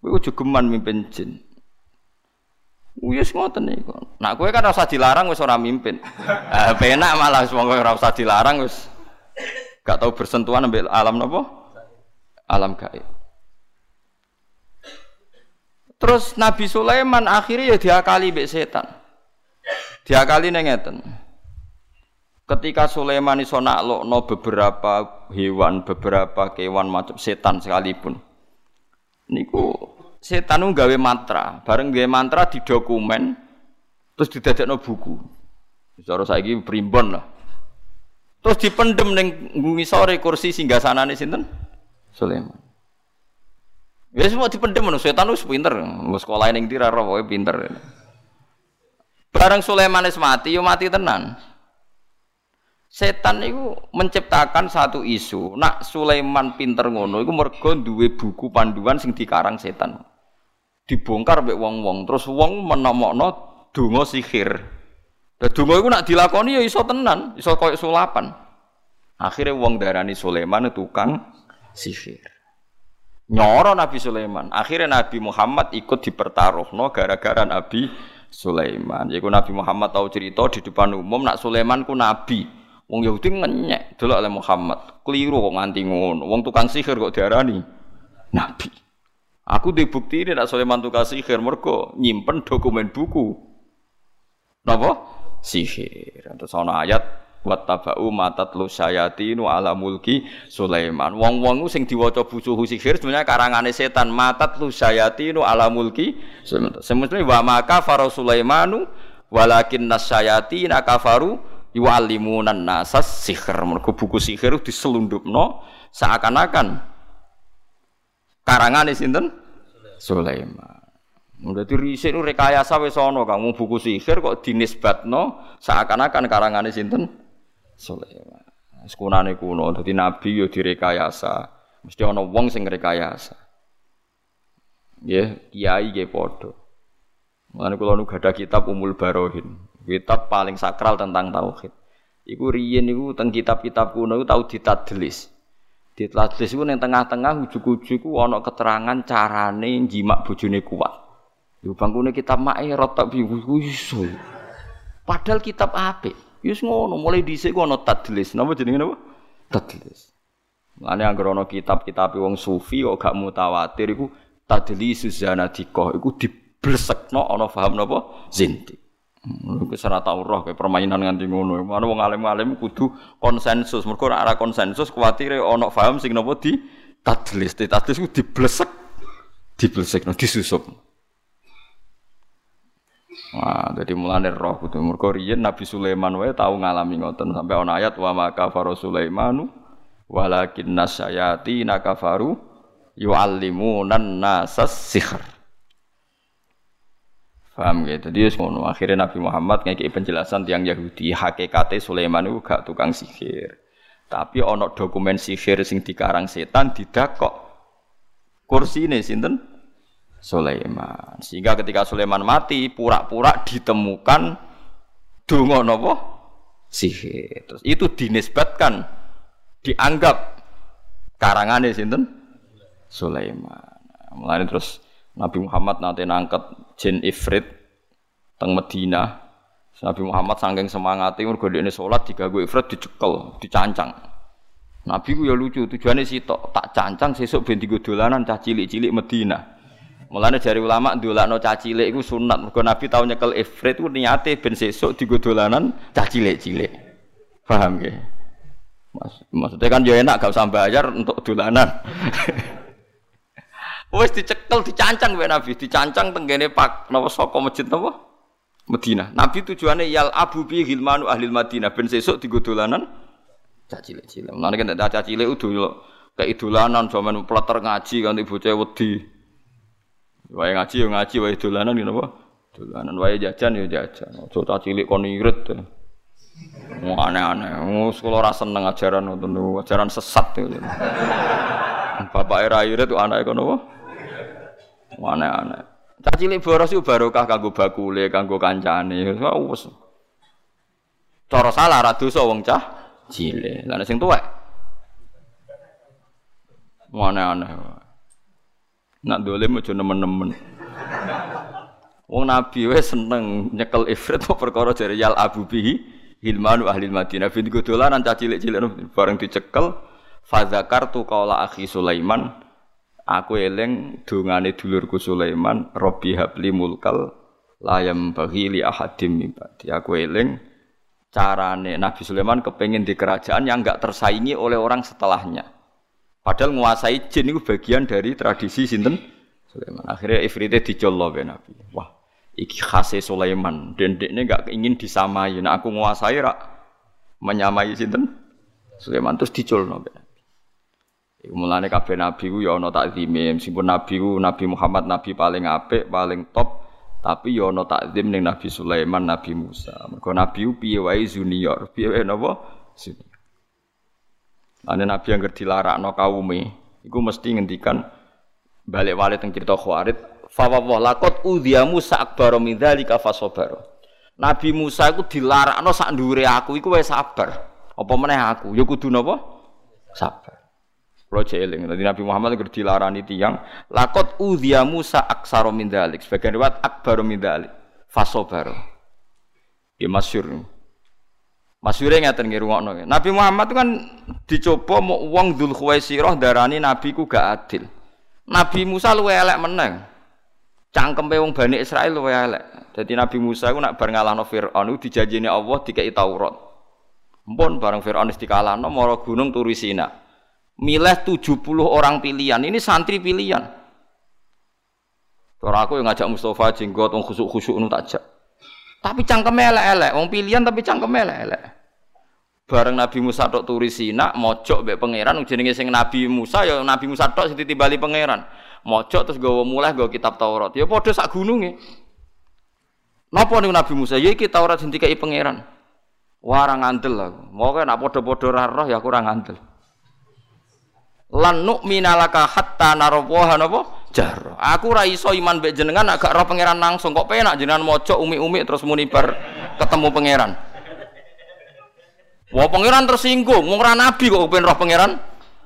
kowe jogeman mimpin jin. Wis ngoten niku. Nak kowe kan ora usah dilarang wis ora mimpin. Ah penak malah wis wong ora usah dilarang wis gak tau bersentuhan ambek alam napa? Alam gaib. Terus Nabi Sulaiman akhirnya ya diakali mbek setan. Diakali ning ngeten. Ketika Sulaiman iso naklokno beberapa hewan, beberapa kewan macam setan sekalipun. Niku setan itu gawe mantra, bareng gawe mantra di dokumen, terus didadekno buku. Cara saiki primbon lah. Terus dipendem ning ngisore kursi singgasanane sinten? Sulaiman. Ya semua dipendem lho, setan wis pinter. Wis sekolah ning ndi ra wae pinter. Bareng Sulaiman wis mati, yo mati tenan. Setan itu menciptakan satu isu. Nak Sulaiman pinter ngono iku mergo duwe buku panduan sing dikarang setan. Dibongkar mbek wong-wong, terus wong menomokno donga sihir. Lah donga iku nak dilakoni ya iso tenan, iso koyo sulapan. Akhire wong darani Sulaiman tukang sihir. Nyoro Nabi Sulaiman. Akhirnya Nabi Muhammad ikut dipertaruhno gara-gara Nabi Sulaiman. Yaiku Nabi Muhammad tahu cerita di depan umum nak Sulaiman ku nabi. Wong Yahudi ngenyek delok oleh Muhammad. Keliru kok nganti ngono. Wong tukang sihir kok diarani nabi. Aku dibuktine nak Sulaiman tukang sihir mergo nyimpen dokumen buku. Napa? Sihir. Terus ana ayat wattaba'u matatlu sayatinu ala mulki Sulaiman. Wong-wong sing diwaca buku sihir sebenarnya karangane setan. Matatlu sayatinu ala mulki Sulaiman. Semestune wa maka faru Sulaimanu walakin nasyayatin kafaru yu'allimunan nasas sihir. Mergo buku sihir diselundupno seakan-akan karangane sinten? Sulaiman. Dadi riset rekayasa wis ana kang buku sihir kok dinisbatno seakan-akan karangane sinten? Sulaiman. Sekunane kuno dadi nabi yo direkayasa. Mesti ana wong sing ngrekayasa. Nggih, kiai nggih padha. Mulane kula nu gadah kitab Umul Barohin, kitab paling sakral tentang tauhid. Iku riyen niku teng kitab-kitab kuno iku tau ditadlis. Ditadlis iku ning tengah-tengah ujug-ujug iku ana keterangan carane njimak bojone kuat. Yo bangkune kitab Ma'irot tak iso. Padahal kitab apik. Yus ngono mulai dhisik ku ana tadlis. Napa jenenge napa? Tadlis. Mane anggere ana kitab-kitab wong sufi kok gak mutawatir iku tadlisus zanadiqah iku diblesekno ana paham napa? Zindiq. Iku ora tau roh kowe permainan nganti ngono. Mane wong alim-alim kudu konsensus. Mergo ora ana konsensus kuwatire ana paham sing napa di tadlis. Tadlis ku diblesek. Diblesekno disusup. Wah, jadi mulane roh kudu mergo riyen Nabi Sulaiman wae tau ngalami ngoten sampai ana ayat wa maka faru Sulaimanu walakin nasayati nakafaru yu'allimunan nasas sihr. Paham ge? Dadi wis ngono. Akhire Nabi Muhammad ngeki penjelasan tiyang Yahudi hakikate Sulaiman iku gak tukang sihir. Tapi ana dokumen sihir sing dikarang setan didakok. Kursine sinten? Sulaiman. Sehingga ketika Sulaiman mati, pura-pura ditemukan donga napa? Sihir. Terus itu dinisbatkan, dianggap karangane sinten? Sulaiman. Mulane terus Nabi Muhammad nate nangkep jin ifrit teng Madinah. Nabi Muhammad saking semangate mergo dhekne salat diganggu ifrit dicekel, dicancang. Nabi ku ya lucu, tujuane sitok, tak cancang sesuk ben dienggo dolanan cah cilik-cilik Madinah. Mulane jari ulama ndolakno cah cilik iku sunat mergo Nabi tau nyekel ifrit ku niate ben sesuk dienggo dolanan cah cilik-cilik. Paham nggih? Maksud, maksudnya kan yo enak gak usah bayar untuk dolanan. Wis dicekel dicancang wae Nabi, dicancang teng kene Pak napa saka masjid napa? Madinah. Nabi tujuane yal abu bi hilmanu ahli Madinah ben sesuk dienggo dolanan cah cilik-cilik. Mulane kan cah cilik udo kek dolanan jaman pleter ngaji kanthi bocah wedi. Wae ngaji yo ngaji, wae dolanan ngene apa? Dolanan wae jajan yo jajan. Aja ta cilik kon irit. Wong aneh-aneh. Wis kula ora seneng ajaran ngoten lho, ajaran sesat ngoten. Bapake ra irit kok anake kon apa? Wong aneh-aneh. Cah cilik boros yo barokah kanggo bakule, kanggo kancane. Wis. Cara salah ra dosa wong cah cilik. Lah nek sing tuwek. Wong aneh-aneh. Nak dolim aja nemen-nemen. Wong Nabi wis seneng nyekel ifrit kok perkara jare yal abu bihi hilmanu ahli Madinah bin godolanan cah cilik-cilik bareng dicekel fazakartu qaula akhi Sulaiman. Aku eling dongane dulurku Sulaiman Rabbi habli mulkal layam bagi li ahadim ibadi. Aku eling carane Nabi Sulaiman kepengin di kerajaan yang enggak tersaingi oleh orang setelahnya. Padahal menguasai jin itu bagian dari tradisi sinten Sulaiman. Akhirnya ifrite dicollo be Nabi. Wah, iki khase Sulaiman. Dendekne enggak ingin disamai. Nek aku nguasai rak menyamai sinten Sulaiman terus dicolno be Nabi. Mulane kabeh nabi ku ya ana takzime, meskipun nabi ku Nabi Muhammad nabi paling apik, paling top, tapi ya ana takzim ning Nabi Sulaiman, Nabi Musa. Mergo nabi ku piye wae junior, piye wae napa? Ane nabi yang dilarakno kaume, iku mesti ngendikan balik wale teng crita Khawarij, fa wa laqad udhiya Musa akbar min dzalika fasabar. Nabi Musa iku dilarakno sak ndure aku iku wis sabar. Apa meneh aku? Ya kudu napa? Sabar. Kalau jeeling, nanti Nabi Muhammad itu dilarani tiang. Lakot udhya Musa aksaro min dalik. Sebagian riwayat akbaro min dalik. Fasobaro. Ya masyur. Masyurnya ngerti ngirungokno. Nabi Muhammad itu kan dicoba mau uang Zul Khuwaisiroh darani Nabi ku gak adil. Nabi Musa luwe elek meneng. Cangkempe wong Bani Israel luwe elek. Jadi Nabi Musa itu nak bar ngalahno Firaun itu dijajeni Allah dikai Taurat. Mpun bareng Firaun dikalahno mara gunung Turi Sina. Milih tujuh puluh orang pilihan, ini santri pilihan. Cara aku yang ngajak Mustafa jenggot wong khusuk-khusuk nu tak jak. Tapi cangkeme elek-elek, wong pilihan tapi cangkeme elek-elek. Bareng Nabi Musa tok Turi Sina, mojok mbek pangeran jenenge sing Nabi Musa ya Nabi Musa tok sing ditimbali pangeran. Mojok terus gawa mulih gawa kitab Taurat. Ya padha sak gununge. Napa niku Nabi Musa? Ya iki Taurat sing dikai pangeran. Wah, ora ngandel aku. Moga nek padha-padha ra roh ya aku ora ngandel. Lan nu'mina laka hatta narawaha napa jar. Aku ora iso iman mbek jenengan nek gak roh pangeran langsung. Kok penak jenengan mojok umi-umi terus muni bar ketemu pangeran. Wah, pangeran tersinggung, mung ora nabi kok pengen roh pangeran.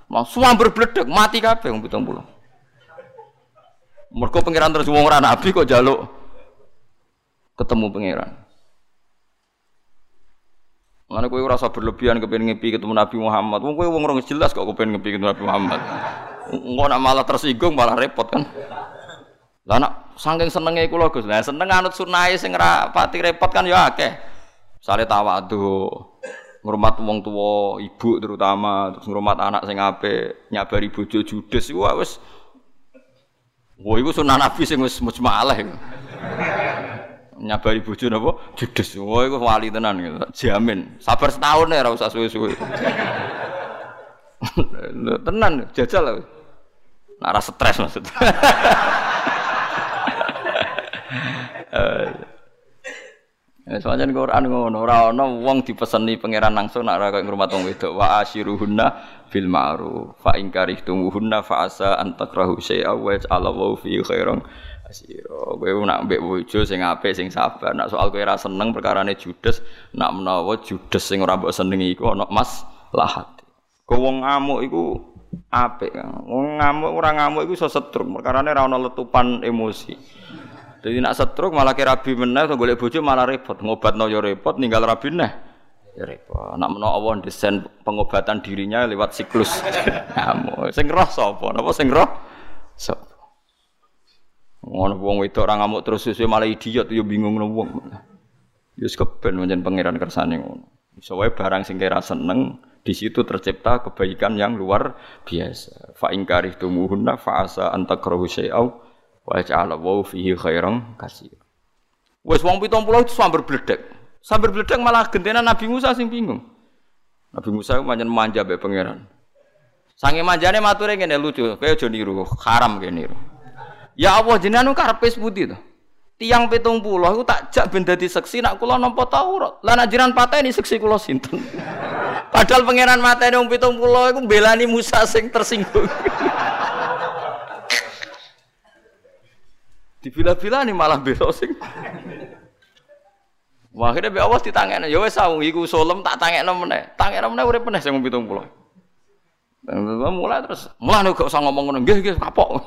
Mau suwamber bledeg mati kabeh wong tujuh puluh. Mergo pangeran terus wong ora nabi kok njaluk ketemu pangeran. Karena kowe ora usah berlebihan kepengin ngepi ketemu Nabi Muhammad. Wong kowe wong ora jelas kok kepengin ngepi ketemu Nabi Muhammad. Engko nek malah tersinggung malah repot kan. Lah nek saking senenge kula Gus, lah seneng anut sunahe sing ora pati repot kan ya akeh. Misale tawadhu, ngurmat wong tuwa, ibu terutama, terus ngurmat anak sing apik, nyabari bojo judes iku wis wah iku sunah Nabi sing wis mujma' aleh. Nyabari bojo napa judes. Wah iku wali tenan gitu. Jamin. Sabar setahun ya ora usah suwe-suwe. Tenan jajal lah. Nek ora stres maksud. Eh soalnya Quran ngono ora ana wong dipeseni pangeran langsung nek ora kaya ngrumat wong wedok wa asyiruhunna bil ma'ruf fa in karihtumuhunna fa asa an takrahu syai'a wa ja'alallahu fi khairan. Siro, kowe nak mbek bojo sing apik sing sabar. Nak soal kowe ra seneng perkarane judes, nak menawa judes sing ora mbok senengi iku ana maslahat. Kowe wong ngamuk iku apik. Wong ngamuk ora ngamuk iku iso setruk, perkarane ra ana letupan emosi. Dadi nak setruk malah ki rabi meneh to golek bojo malah repot, ngobatno ya repot, ninggal rabi neh ya repot. Nak menawa desain pengobatan dirinya lewat siklus ngamuk. Sing roh sapa? Napa sing roh? Sapa? Ngono wong wedok ora ngamuk terus suwe malah idiot ya bingung wong. Ya wis keben pancen pangeran kersane ngono. Iso wae barang sing kira seneng, di situ tercipta kebaikan yang luar biasa. Fa in karihtumuhunna fa asa an takrahu syai'a wa ja'alallahu fihi khairan katsira. Wis wong pitung puluh itu sambar bledek. Sambar bledek malah gentenan Nabi Musa sing bingung. Nabi Musa pancen manja mbek pangeran. Sange manjane mature ngene lucu, kowe aja niru, haram kowe niru. Ya Allah jenengan karepe putih to. Tiang pitung puluh iku tak jak ben dadi seksi nak kula nampa Taurat. Lah nak jiran pateni seksi kula sinten. Padahal pangeran mateni wong pitung puluh iku mbelani Musa sing tersinggung. Dibila-bilani malah bela sing. Wah, akhire be awas ditangekne. Ya wis wong iku solem tak tangekno meneh. Tangekno meneh urip meneh sing wong pitung puluh. Mulai terus, mulai nih gak usah ngomong ngono, gih gih kapok.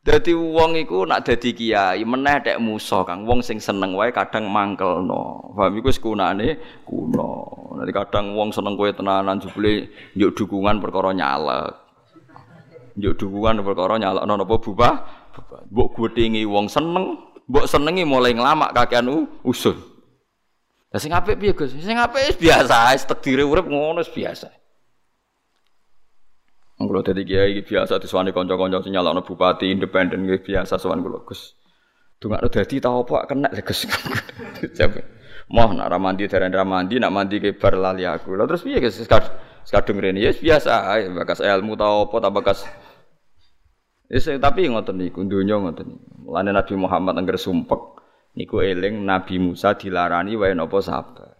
Dadi wong iku nak dadi kiai meneh tek Musa Kang. Wong sing seneng wae kadang mangkelno. Paham iku wis kunane kuno. Dadi kadang wong seneng kowe tenanan jebule njuk dukungan perkara nyalek. Njuk dukungan perkara nyalekno napa bubah? Mbok gwethingi wong seneng, mbok senengi mulai nglamak kakean usul. Lah sing apik piye, Gus? Sing apik biasa, takdire urip ngono biasa. Wong kula dadi kiai biasa disuwani kanca-kanca sing nyalakno bupati independen iki biasa sowan kula, Gus. Dongakno dadi ta apa kena, Gus. Moh nak ramandi darah ramandi nak mandi kebar lali aku. Lalu terus piye guys kadung rene ya biasa ae bakas ilmu tau apa ta bakas. Wis tapi ngoten niku donya ngoten niku. Mulane Nabi Muhammad angger sumpek niku eling Nabi Musa dilarani wae napa sabar.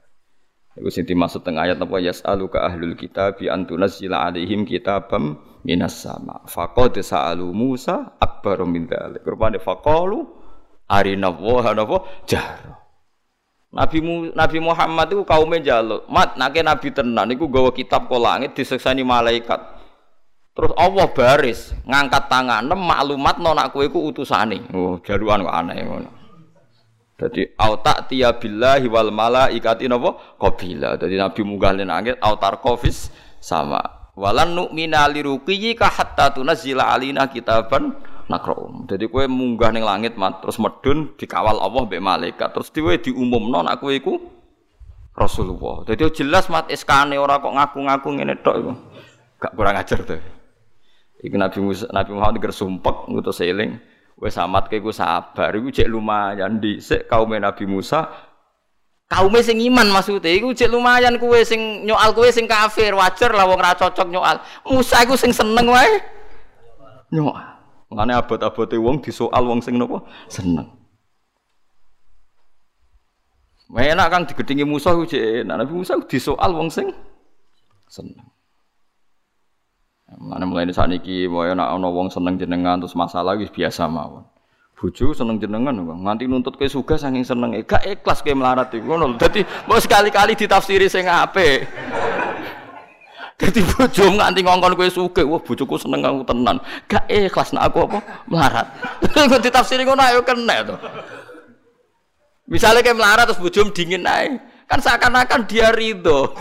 Iku sing dimaksud teng ayat napa yasaluka ahlul kitab bi antunazzila alaihim kitabam minas sama. Faqad sa'alu Musa akbar min dzalik. Rupane faqalu arina wa hanafa jar. Nabi, Mu, Nabi Muhammad itu kaumnya jaluk mat, nake Nabi tenan niku gawa kitab kolangit diseksani malaikat terus Allah baris ngangkat tangan maklumat nonak kue ku utusani oh, jaluan kok aneh jadi autak tiabillahi wal malaikati napa qabila jadi Nabi munggahlin angit autar kofis sama walan nu'mina liruqiyi ka hatta tunazzila alina kitaban nakrom. Jadi kowe munggah ning langit mat, terus medun dikawal Allah mbek malaikat. Terus dhewe diumumno nek kowe iku Rasulullah. Dadi jelas mat eskane ora kok ngaku-ngaku ngene tok iku. Gak kurang ajar to. Iku Nabi Musa, Nabi Muhammad ger sumpek ngutus eling, wis amat kowe iku sabar. Iku jek lumayan dhisik kaum Nabi Musa. Kaume sing iman maksude iku jek lumayan kowe sing nyoal kowe sing kafir, wajar lah wong ra cocok nyoal. Musa iku sing seneng wae nyoal. Ngene abot-abote wong disoal wong sing napa seneng. Enak kang digedhingi Musa ku jek enak. Nabi Musa disoal wong sing seneng. Mane mulai saniki wae nek ana wong seneng jenengan terus masalah wis biasa mawon. Bojo seneng jenengan kok nganti nuntut kowe sugih saking senenge. Gak ikhlas kowe melarat iku ngono. Dadi mos sekali-kali ditafsiri sing apik. Dadi bojo nganti ngongkon kowe sugih, wah bojoku seneng aku tenan. Gak ikhlas nek aku apa melarat. Kok ditafsiri ngono ayo kena to. Misale kowe melarat terus bojomu dingin ae, kan seakan-akan dia ridho.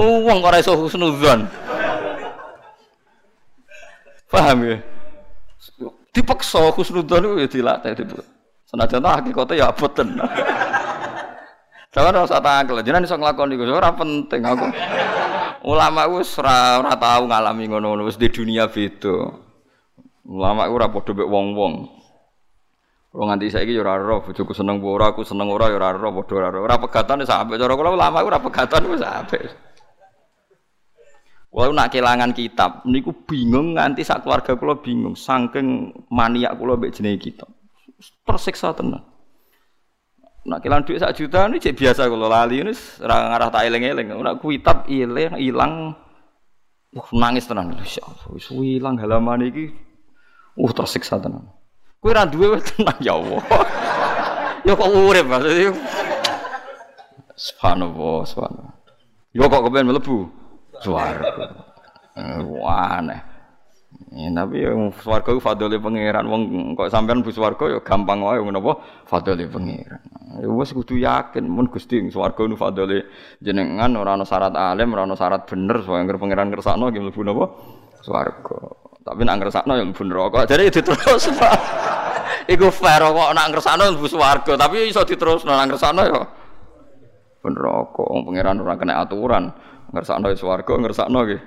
Wong ora iso husnudzon. Paham ya? Dipaksa husnudzon yo dilatih dipaksa. Senajan hakikate ya boten. Jangan rasa tangkel, jangan iso nglakoni iku ora penting aku. Ulama ku ora ora tau ngalami ngono-ngono wis di dunia beda. Ulama ku ora padha mek wong-wong. Kula nganti saiki ya ora ero bojoku seneng apa ora, aku seneng ora ya ora ero padha ora ero. Ora pegatan wis apik cara kula ulama ku ora pegatan wis apik. Kula nak kelangan kitab niku bingung nganti sak keluarga kula bingung saking maniak kula mek jenenge kitab. Tersiksa tenan. Nak kelan duit sak juta ini cek biasa kalau lali ini serang arah tak eleng-eleng. Nak kitab ilang hilang, uh, nangis tenan. Insya Allah, hilang halaman ini, uh tersiksa tenan. Kue randuwe tenan ya Allah. Yo kok urip mas? Subhanallah, subhanallah. Yo kok kepen melebu? Suara. Wah aneh. Ya, tapi yang swarga itu fadole pengiran wong kok sampean bu swarga ya gampang wae menapa fadole pengiran. Ya wis kudu yakin mun Gusti swarga nu fadole jenengan ora ana syarat alim, ora ana syarat bener, soal anggere pengiran kersakno nggih mlebu napa swarga. Tapi nek ngersakno ya mlebu neraka. Jadi diterus. Iku fair kok nek ngersakno mlebu swarga, tapi iso diterusno nek ngersakno ya mlebu neraka. Wong pengiran ora kena aturan, ngersakno ya swarga, ngersakno nggih.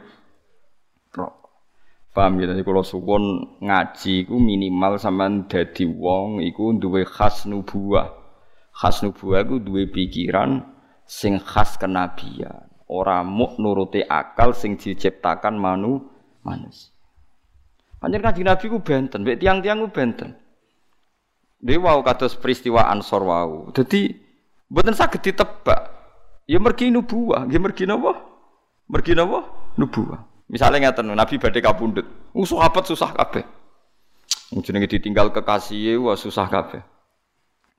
Paham ya, jadi kalau suwon ngaji ku minimal sampean dadi wong iku duwe khas nubuah. Khas nubuah ku duwe pikiran sing khas kenabian. Ora muk nuruti akal sing diciptakan manu manusia. Panjen Kanjeng Nabi ku benten, mek tiang-tiang ku benten. Dewe wau kados peristiwa Ansar wau. Dadi mboten saged ditebak. Ya mergi nubuah, nggih mergi napa? Mergi napa? Nubuah. Misalnya ngeten Nabi badhe kapundhut. Wong sahabat susah kabeh. Wong jenenge ditinggal kekasihe wah susah kabeh.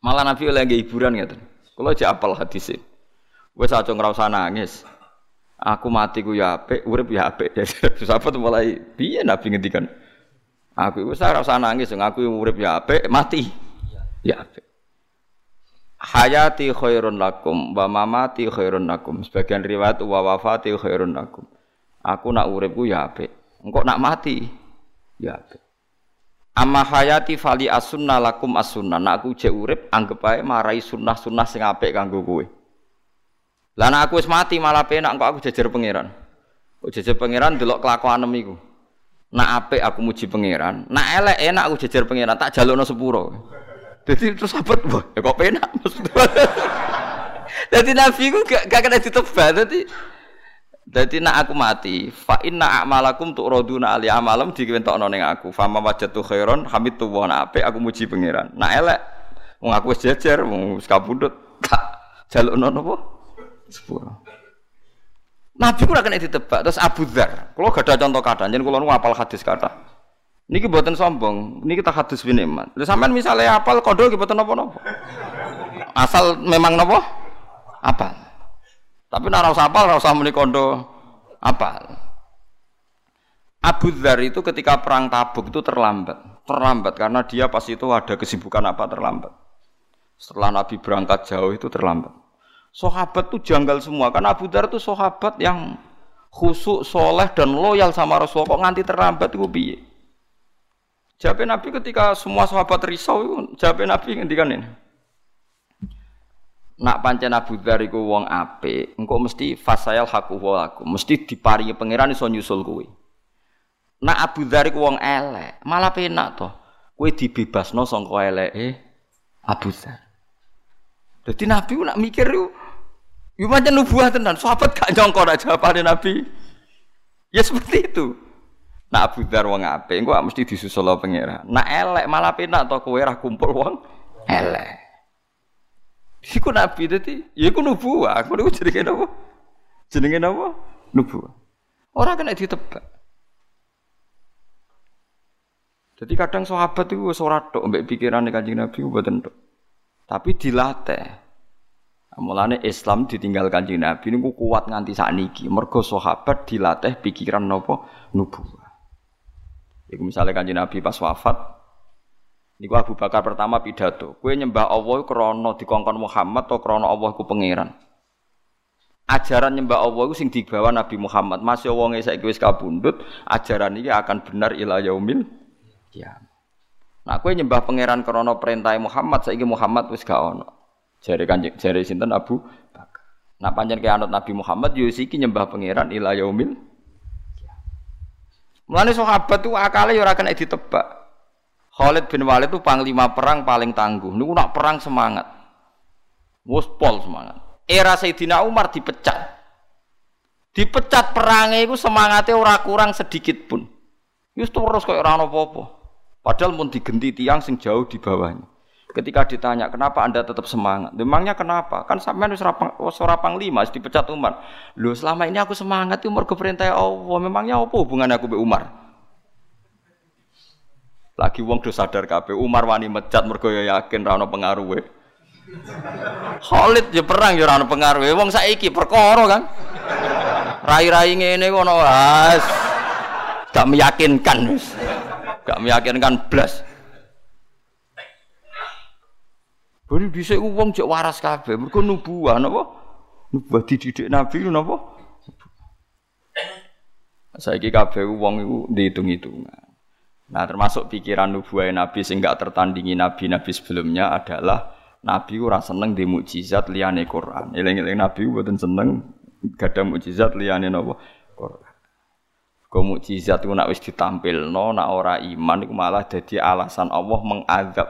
Malah Nabi oleh nggih hiburan ngeten. Kula jek apal hadise. Wis aja ora usah nangis. Aku mati ku ya apik, urip ya apik. Sahabat mulai piye Nabi ngendikan. Aku wis ora usah nangis, aku urip ya apik, mati ya apik. Hayati khairun lakum wa mamati khairun lakum. Sebagian riwayat wa wafati khairun lakum. Aku nak uripku ya apik. Engko nak mati ya apik. Amma hayati fali as-sunnah lakum as-sunnah. Nak aku jek urip anggap ae marai sunnah-sunnah sing apik kanggo kowe. Lah nek aku wis mati malah penak engko aku jejer pangeran. Kok jejer pangeran delok kelakuanem iku. Nak apik aku muji pangeran, nak elek enak aku jejer pangeran tak jalukno sepuro. Jadi itu sahabat, wah, ya kok penak maksudnya. Jadi Nabi ku gak, gak kena ditebak. Jadi, jadi nak aku mati, fa inna a'malakum tu'raduna ali amalem dikentokno ning aku. Fa mawajatu khairon hamid tuwa na apik aku muji pangeran. Nak elek wong aku wis jejer, wong wis kapundhut, tak jalukno napa? Sepuro. Nabi ku ora kena ditebak. Terus Abu Dzar, kula gak ada contoh kathah, yen kula nu apal hadis kathah. Niki mboten sombong, niki kita hadis binikmat. Lha sampean misale apal kondo nggih mboten napa-napa. Asal memang napa? Apal. Tapi nek ora usah apal, ora usah muni kondo apal. Abu Dzar itu ketika perang Tabuk itu terlambat. Terlambat karena dia pas itu ada kesibukan apa terlambat. Setelah Nabi berangkat jauh itu terlambat. Sahabat itu janggal semua karena Abu Dzar itu sahabat yang khusuk, soleh dan loyal sama Rasulullah. Kok nganti terlambat iku piye? Jawab Nabi ketika semua sahabat risau, jawab Nabi ngendikan ini. Nak pancen Abu Dzar iku wong apik, engko mesti fasayal haqqu wa aku, mesti diparingi pangeran iso nyusul kowe. Nak Abu Dzar iku wong elek, malah penak to. Kowe dibebasno sangka eleke Abu Dzar. Dadi Nabi nak mikir yo yo pancen nubuah tenan, sahabat gak nyangka nak jawabane Nabi. Ya seperti itu. Nak Abu Dzar wong apik, engko mesti disusul pangeran. Nak elek malah penak to kowe ra kumpul wong elek. Iku Nabi dadi, ya iku nubuwah. Aku niku jenenge napa? Jenenge napa? Nubuwah. Ora kena ditebak. Jadi kadang sahabat iku wis ora tok mbek pikirane Kanjeng Nabi mboten tok. Tapi dilatih. Mulane Islam ditinggal Kanjeng Nabi niku kuat nganti sakniki. Mergo sahabat dilatih pikiran napa? Nubuwah. Iku misalnya Kanjeng Nabi pas wafat, niku Abu Bakar pertama pidato, kowe nyembah Allah krana dikongkon Muhammad atau krana Allah iku pangeran. Ajaran nyembah Allah iku sing dibawa Nabi Muhammad, masih wonge saiki wis kapundhut, ajaran iki akan benar ila yaumil qiyamah. Nah, kowe nyembah pangeran krana perintah Muhammad, saiki Muhammad wis gak ono. Jare Kanjeng jare sinten Abu Bakar. Nah, pancen kaya anut Nabi Muhammad yo iki nyembah pangeran ila yaumil. Mulane sahabat itu akale ya ora kena ditebak. Khalid bin Walid itu panglima perang paling tangguh. Niku nak perang semangat. Wis pol semangat. Era Sayyidina Umar dipecat. Dipecat perangnya iku semangate ora kurang sedikit pun. Wis terus koyo ora ana apa-apa. Padahal mun digenti tiyang sing jauh di bawahnya. Ketika ditanya, "Kenapa Anda tetap semangat?" Memangnya kenapa? Kan sampean wis ora panglima, wis dipecat Umar. Lho, selama ini aku semangat itu mergo perintah Allah. Memangnya apa hubungannya aku mbek Umar? Lagi wong do sadar kabeh, Umar wani mecat mergo ya yakin ra ono pengaruhe. Khalid ya perang ya ra ono pengaruhe. Wong saiki perkara kan. Rai-rai ngene kono as. Gak meyakinkan. Gak meyakinkan blas. Bari dhisik ku wong jek waras kabeh, mergo nubuwah napa? Nubuwah dididik Nabi napa? Saiki kabeh wong iku diitung-itungan. Nah, termasuk pikiran nubuwah Nabi sing gak tertandingi nabi-nabi sebelumnya adalah Nabi ora seneng di mukjizat liyane Quran. Eling-eling Nabi mboten seneng gadah mukjizat liyane napa? Quran. Kok mukjizat ku nek wis ditampilno, nek ora iman iku malah dadi alasan Allah mengazab.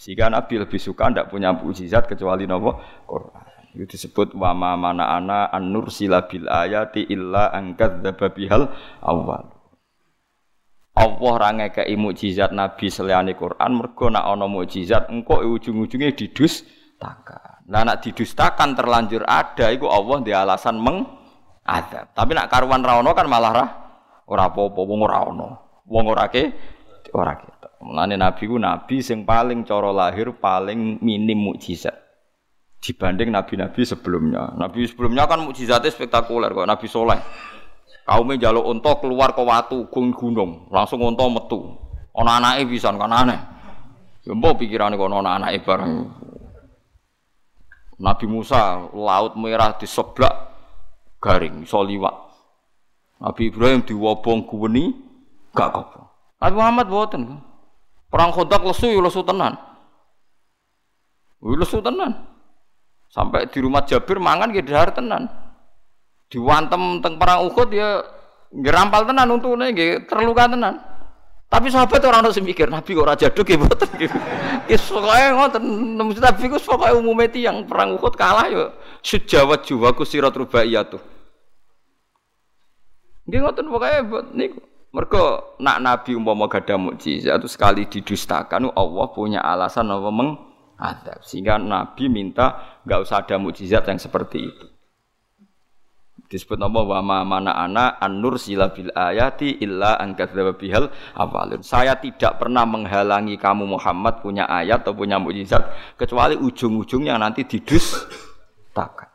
Sehingga Nabi lebih suka tidak punya mukjizat kecuali napa Quran. Itu disebut wa ma mana'ana an nursila bil ayati illa an kadzdzaba bihal awwal. Allah ra ngekeki mukjizat Nabi selain Quran mergo nek ana mukjizat engko ujung-ujunge didustakan. Lah nek didustakan terlanjur ada iku Allah ndek alasan mengazab. Tapi nek karuan ra ono kan malah ra ora apa-apa wong ora ono. Wong ora ke ora ke. Mulane Nabi ku Nabi sing paling cara lahir paling minim mukjizat dibanding Nabi-Nabi sebelumnya. Nabi sebelumnya kan mukjizatnya spektakuler kok. Nabi Soleh kaume njaluk unta keluar ke watu gunung, langsung unta metu. Ana anake pisan kan aneh. Ya mbok pikirane kok ana anake bareng. Nabi Musa laut merah diseblak garing iso liwat. Nabi Ibrahim diwobong guweni gak kobong. Nabi Muhammad boten. Perang Khandaq lesu yo lesu tenan. Yo lesu tenan. Sampai di rumah Jabir mangan nggih dhahar tenan. Diwantem teng perang Uhud ya nggih rampal tenan untune nggih terluka tenan. Tapi sahabat orang-orang semikir, Nabi kok raja duk ibu ter. Soalnya ngoten, namun Nabi kus pokoknya umumnya tiang perang Uhud kalah yo. Sejawat jiwa ku sirat rubaiyatu. Dia ngoten pokoknya buat niku. Mereka nak Nabi umpama gada mukjizat itu sekali didustakan, Allah punya alasan apa mengadab. Sehingga Nabi minta enggak usah ada mukjizat yang seperti itu. Disebut nama wa mana ana an-nur sila bil ayati illa an kadzdzaba bihal awalun. Saya tidak pernah menghalangi kamu Muhammad punya ayat atau punya mukjizat kecuali ujung-ujungnya nanti didustakan.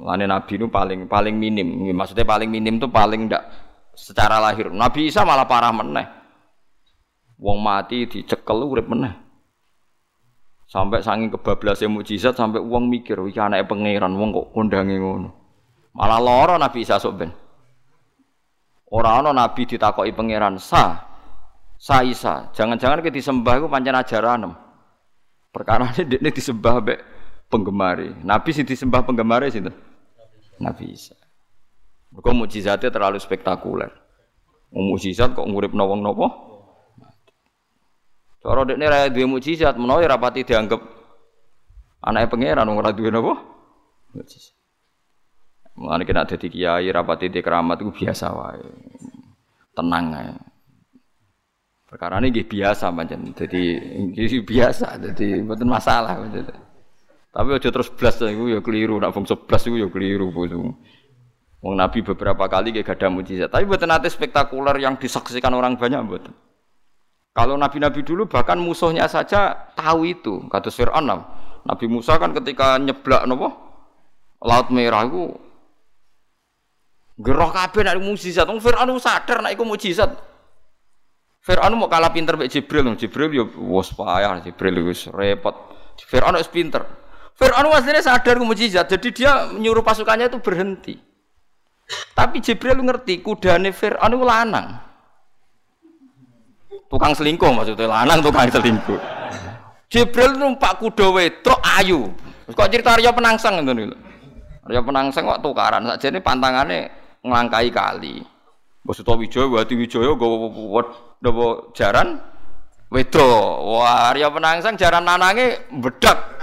Makanya Nabi itu paling paling minim. Maksudnya paling minim itu paling ndak secara lahir. Nabi Isa malah parah meneh. Wong mati dicekel urip meneh. Sampai saking kebablasan mukjizat sampai uang mikir, iki anake pangeran wong kok kondange ngono. Malah lara Nabi Isa sok ben. Ora ana nabi ditakoki pangeran, "Sa, Sa Isa, jangan-jangan ki disembah iku pancen ajaran." Perkarane dekne disembah mbek penggemare. Nabi sing disembah penggemare sinten? Nabi Isa. Mergo mukjizate terlalu spektakuler. Mukjizat kok nguripno wong napa? Cara dekne ra duwe mukjizat menawa ora pati dianggep anake pangeran ora duwe napa? Mukjizat. Mulane nek dadi kiai ra pati dikramat iku biasa wae. Tenang ae. Perkarane nggih biasa pancen. Dadi nggih biasa, dadi mboten masalah. Tapi aja terus blas iku ya keliru, nek bangsa blas iku ya keliru. Wong Nabi beberapa kali nggih gadah mukjizat, tapi mboten ate spektakuler yang disaksikan orang banyak mboten. Kalau nabi-nabi dulu bahkan musuhnya saja tahu itu. Kata Firaun, Nabi Musa kan ketika nyeblak nopo Laut Merah itu geroh kabeh nek mukjizat. Wong Firaun sadar nek iku mukjizat. Firaun mau kalah pinter mek Jibril. Jibril yo wis payah, Jibril wis repot. Firaun wis pinter. Firaun asline sadar iku mukjizat. Jadi dia nyuruh pasukannya itu berhenti. Tapi Jibril ngerti kudane Firaun iku lanang. Tukang selingkuh maksudnya lanang tukang selingkuh. Jibril numpak kuda wedok ayu. Kok cerita Arya Penangsang ngoten lho. Arya Penangsang kok tukaran sakjane pantangane nglangkai kali. Bosoto Wijaya Wati Wijaya nggawa napa jaran wedok. Wah, Arya Penangsang jaran lanange bedak.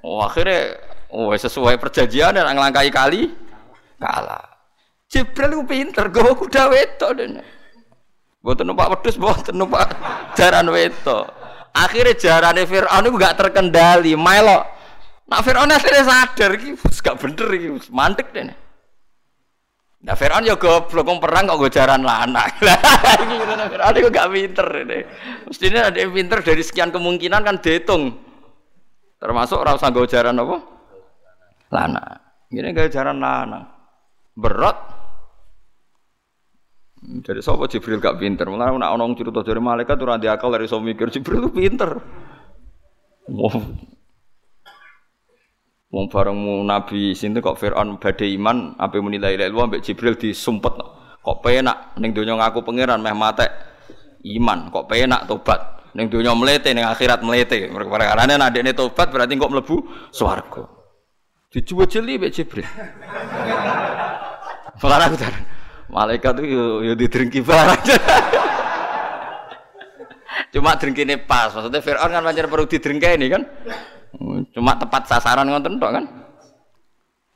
Wah, akhire wis sesuai perjanjian nek nglangkai kali kalah. Jibril ku pinter nggawa kuda wedok dene. Boten numpak wedhus, boten numpak jaran wedok. Akhire jarane Firaun iku gak terkendali, melok. Nak Firaun akhire sadar iki wis gak bener iki, wis mandeg dene. Nah Firaun yo goblok wong perang kok nggo jaran lanang. Iki ngene Firaun iku gak pinter dene. Mestine ada yang pinter dari sekian kemungkinan kan diitung. Termasuk ora usah nggo jaran apa? Lanang. Ngene nggo jaran lanang. Berot. Jadi sapa Jibril gak pinter. Mulane nek ana cerita dari malaikat ora ndek akal dari iso mikir Jibril ku pinter. Wong bareng Nabi sinten kok Firaun badhe iman ape muni la ilaha illallah mbek Jibril disumpet kok penak ning donya ngaku pangeran meh matek iman kok penak tobat ning donya mlete ning akhirat mlete. Perkarane nek ndekne tobat berarti kok mlebu swarga. Dicuwejeli mbek Jibril. Perkara kuwi malaikat itu yo yo didrengki barang. Cuma drengkine pas. Maksudnya Firaun kan pancen perlu didrengkeni kan. Cuma tepat sasaran ngoten tok kan.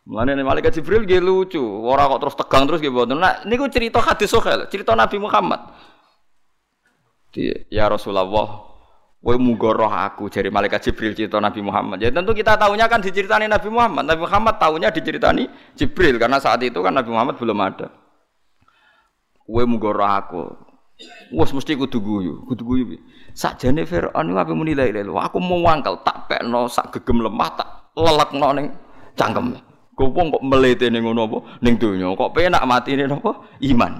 Mulane malaikat Jibril nggih lucu. Ora kok terus tegang terus nggih mboten. Nah, niku cerita hadis sahih, cerita Nabi Muhammad. Di, ya Rasulullah, kowe munggo roh aku jare malaikat Jibril cerita Nabi Muhammad. Ya tentu kita tahunya kan diceritani Nabi Muhammad. Nabi Muhammad tahunya diceritani Jibril karena saat itu kan Nabi Muhammad belum ada. Kowe mung ora aku. Wes mesti kudu guyu, kudu guyu. Sakjane Firaun iku ape muni la ilaha illallah. Aku mau wangkel tak pekno sak gegem lemah tak lelekno ning cangkeme. Gopong kok mletene ngono apa ning donya kok penak matine napa iman.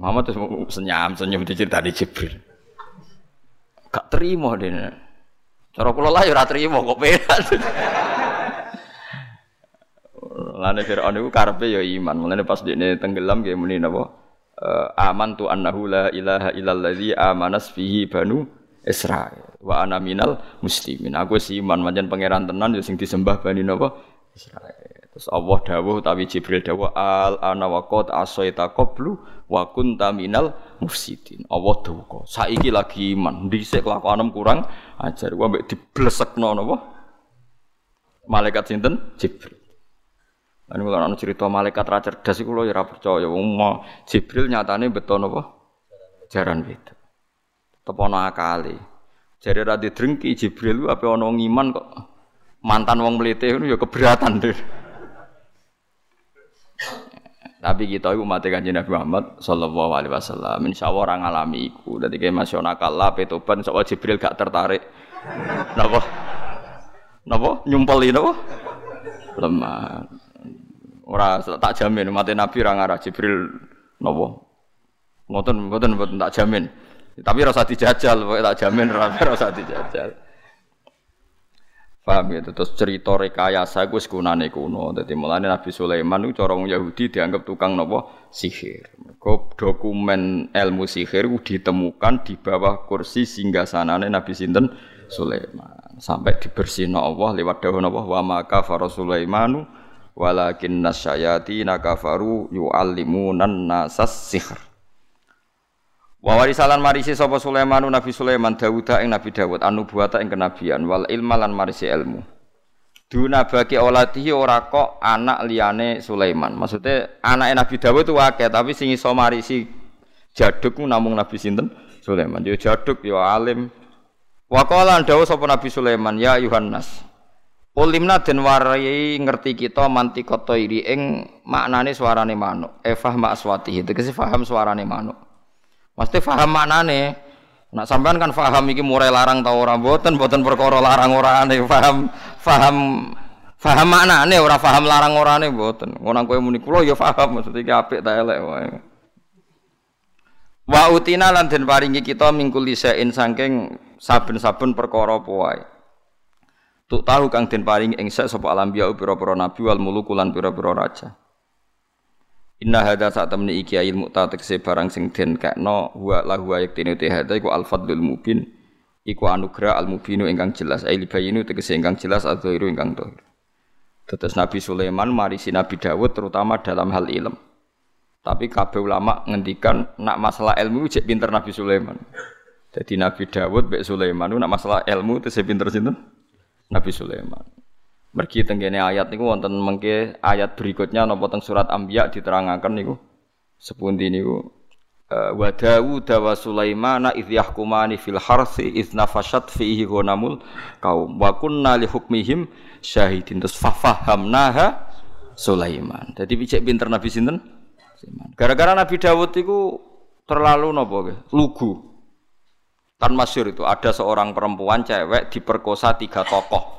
Muhammad terus senyum-senyum diceritani Jibril. Gak terima dene. Cara kula lah ya ora terima kok penak. Lane Firaun iku karepe ya iman. Mulane pas dene tenggelam nggih muni napa? Aman tu annahu la ilaha illallazi amanas fihi banu Israil wa ana minal muslimin. Aku wis iman, pancen pangeran tenan ya sing disembah Bani napa? Israil. Terus Allah dawuh utawi Jibril dawuh al ana waqad asaita qablu wa kunta minal mufsidin. Allah dawuh saiki lagi iman dhisik kelakuanem kurang ajar ku ambek diblesekno napa malaikat sinten Jibril. Lan kula ana cerita malaikat ra cerdas iku lho ya ra percaya wong Jibril nyatane beto napa jaran beda. Tetep ana akale. Jare ra didrengki Jibril ku ape ana wong iman kok mantan wong mlete ngono ya keberatan deh. Tapi kita iku umat Kanjeng Nabi Muhammad sallallahu alaihi wasallam insyaallah ora ngalami iku. Dadi kaya masyona kalah pe toban sok Jibril gak tertarik. Napa? Napa nyumpeli napa? Lemah. Ora tak jamin umat Nabi ra ngarah Jibril napa. Ngoten mboten mboten tak jamin. Tapi ora usah dijajal, pokoke tak jamin ora usah dijajal. Paham ya, terus cerita rekayasa iku wis gunane kuno. Dadi mulane Nabi Sulaiman iku cara wong Yahudi dianggap tukang napa sihir. Mergo dokumen ilmu sihir iku ditemukan di bawah kursi singgasanane Nabi sinten Sulaiman. Sampai dibersihno Allah lewat dawuh napa wa maka fara Sulaimanu walakin nasyayatin kafaru yu'allimunan nasas sihr. Wa warisalan marisi sapa Sulaiman Nabi Sulaiman Dawud ing Nabi Dawud anubuwata ing kenabian wal ilma lan marisi ilmu. Dunabaki olatihi ora kok anak liyane Sulaiman. Maksudnya anake Nabi Dawud tuh akeh tapi sing iso marisi jaduk namung Nabi sinten? Sulaiman. Yo jaduk yo alim. Wa qalan dawuh sapa Nabi Sulaiman ya Yohanes. Ulimna den warai ngerti kita mantikata iri ing maknane suarane manuk. Efah ma'aswatihi tegese paham suarane manuk. Mesti faham maknane. Nak sampean kan faham iki murai larang ta ora mboten, mboten perkara larang ora ane faham faham faham maknane ora faham larang ora ane mboten. Ngono kowe muni kula ya faham maksud iki apik ta elek wae. Wa utina lan den paringi kita mingkul lisein saking saben-saben perkara apa wae. Tuk tahu kang den paringi ing sak sapa alambiya pira-pira nabi wal muluk lan pira-pira raja. Inna hadza satamni iki ayil muktatekse barang sing den kakno wa lahu ayaktine tehata iku al-fadlul mubin iku anugrah al-mubinu ingkang jelas ail bayinu tegese ingkang jelas al-zahiru ingkang zahir. Tetes Nabi Sulaiman marisi Nabi Dawud terutama dalam hal ilm. Tapi kabeh ulama ngendikan nak masalah ilmu jek pinter Nabi Sulaiman. Dadi Nabi Dawud mbek Sulaiman nak masalah ilmu tesih pinter sinten? Nabi Sulaiman. Mergi tenggene ayat niku wonten mengke ayat berikutnya napa teng surat Anbiya diterangaken niku sepundi niku wa Dawud wa Sulaimana idh yahkumani fil harthi idh nafashat fihi ghonamul qaum wa kunna li hukmihim syahidin tasfahamnaha Sulaiman. Dadi picek pinter Nabi sinten? Sulaiman. Gara-gara Nabi Dawud iku terlalu napa nggih lugu. Kan masyhur itu ada seorang perempuan cewek diperkosa tiga tokoh.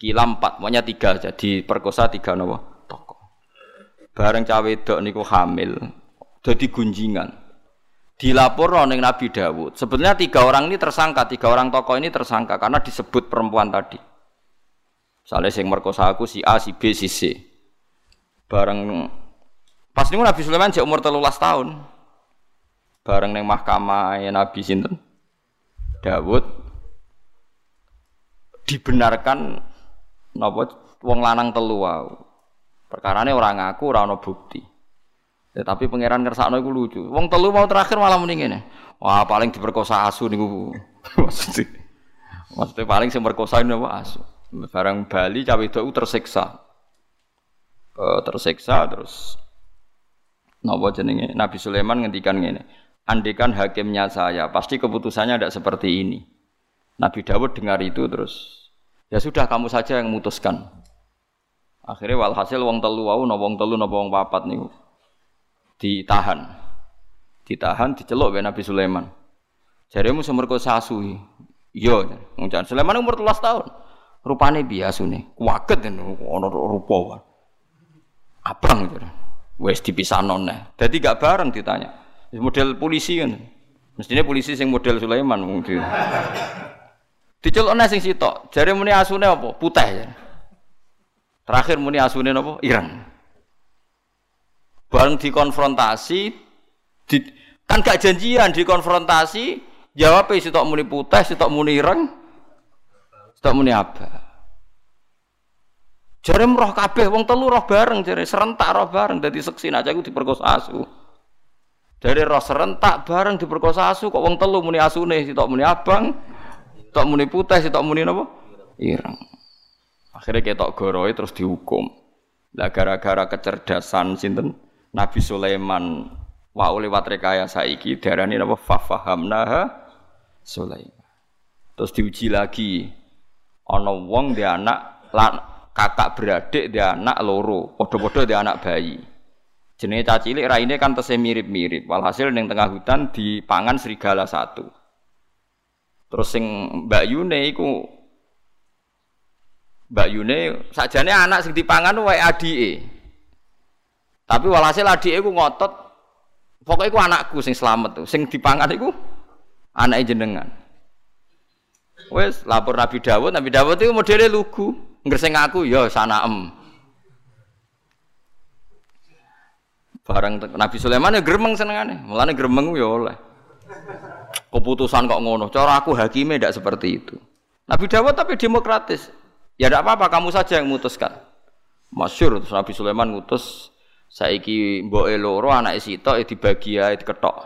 Kila empat, maknanya tiga jadi perkosa tiga nopo tokoh. Bareng cah wedok niku hamil, jadi gunjingan. Dilapor ning Nabi Dawud. Sebenarnya tiga orang ini tersangka, tiga orang tokoh ini tersangka karena disebut perempuan tadi. Misalnya sing merkosa aku si A, si B, si C. Bareng pas niku Nabi Sulaiman jek umur telulas tahun. Bareng ning mahkamah Nabi sinten? Dawud dibenarkan. Napa wong lanang telu wae. Perkarane ora ngaku, ora ana bukti. Ya, tapi pangeran kersakno iku lucu. Wong telu mau terakhir malah muni ngene. Wah, paling diperkosa asu niku. Maksudnya, maksudnya paling sing perkosa napa asu. Barang bali cawe doku tersiksa. E, tersiksa terus napa jenenge Nabi Sulaiman ngendikan ngene. Andekan hakimnya saya, pasti keputusannya ndak seperti ini. Nabi Dawud dengar itu terus ya sudah kamu saja yang memutuskan. Akhirnya walhasil wong telu wau napa wong telu napa wong papat niku ditahan. Ditahan diceluk karo Nabi Sulaiman. Jaremu semerkosa asu. Iya, wong jan Sulaiman umur telulas tahun. Rupane piye asune? Kuwaget ana rupa wae. Abang gitu. Wis dipisahno neh. Dadi gak bareng ditanya. Model polisi kan. Mestine polisi sing model Sulaiman wong dhewe. Dicelokne sing sitok, jare muni asune apa? Putih. Terakhir muni asune napa? Ireng. Bareng dikonfrontasi, di, kan gak janjian dikonfrontasi, jawabe sitok muni putih, sitok muni ireng, sitok muni apa? Jare roh kabeh wong telu roh bareng jare serentak roh bareng dadi seksin aja iku diperkosa asu. Dari roh serentak bareng diperkosa asu kok wong telu muni asune sitok muni abang, sitok muni putih, sitok muni napa? Ireng. Akhirnya ketok goroe terus dihukum. Lah gara-gara kecerdasan sinten Nabi Sulaiman wa lewat rekayasa iki darani napa fahamnaha Sulaiman. Terus diuji lagi. Ana wong dhe anak lan kakak beradik dhe anak loro, padha-padha dhe anak bayi. Jenenge cah cilik raine kan tesih mirip-mirip. Walhasil ning tengah hutan dipangan serigala satu. Terus sing Mbak Yune iku Mbak Yune sakjane anak sing dipangan wae adike. Tapi walhasil adike iku ngotot, pokoke iku anakku sing slamet tuh. Sing dipangan iku anake jenengan. Wes lapor Nabi Dawud, Nabi Dawud iku modele lugu. Ngreseng aku ya sanakem. Bareng Nabi Sulaiman ya gremeng senengane. Mulane gremeng ya oleh. Keputusan kok ngono. Cara aku hakime ndak seperti itu. Nabi Dawud tapi demokratis. Ya tidak apa-apa, kamu saja yang memutuskan. Masyur, terus Nabi Sulaiman ngutus, saiki mbok loro anak sitok ya dibagi ae diketok.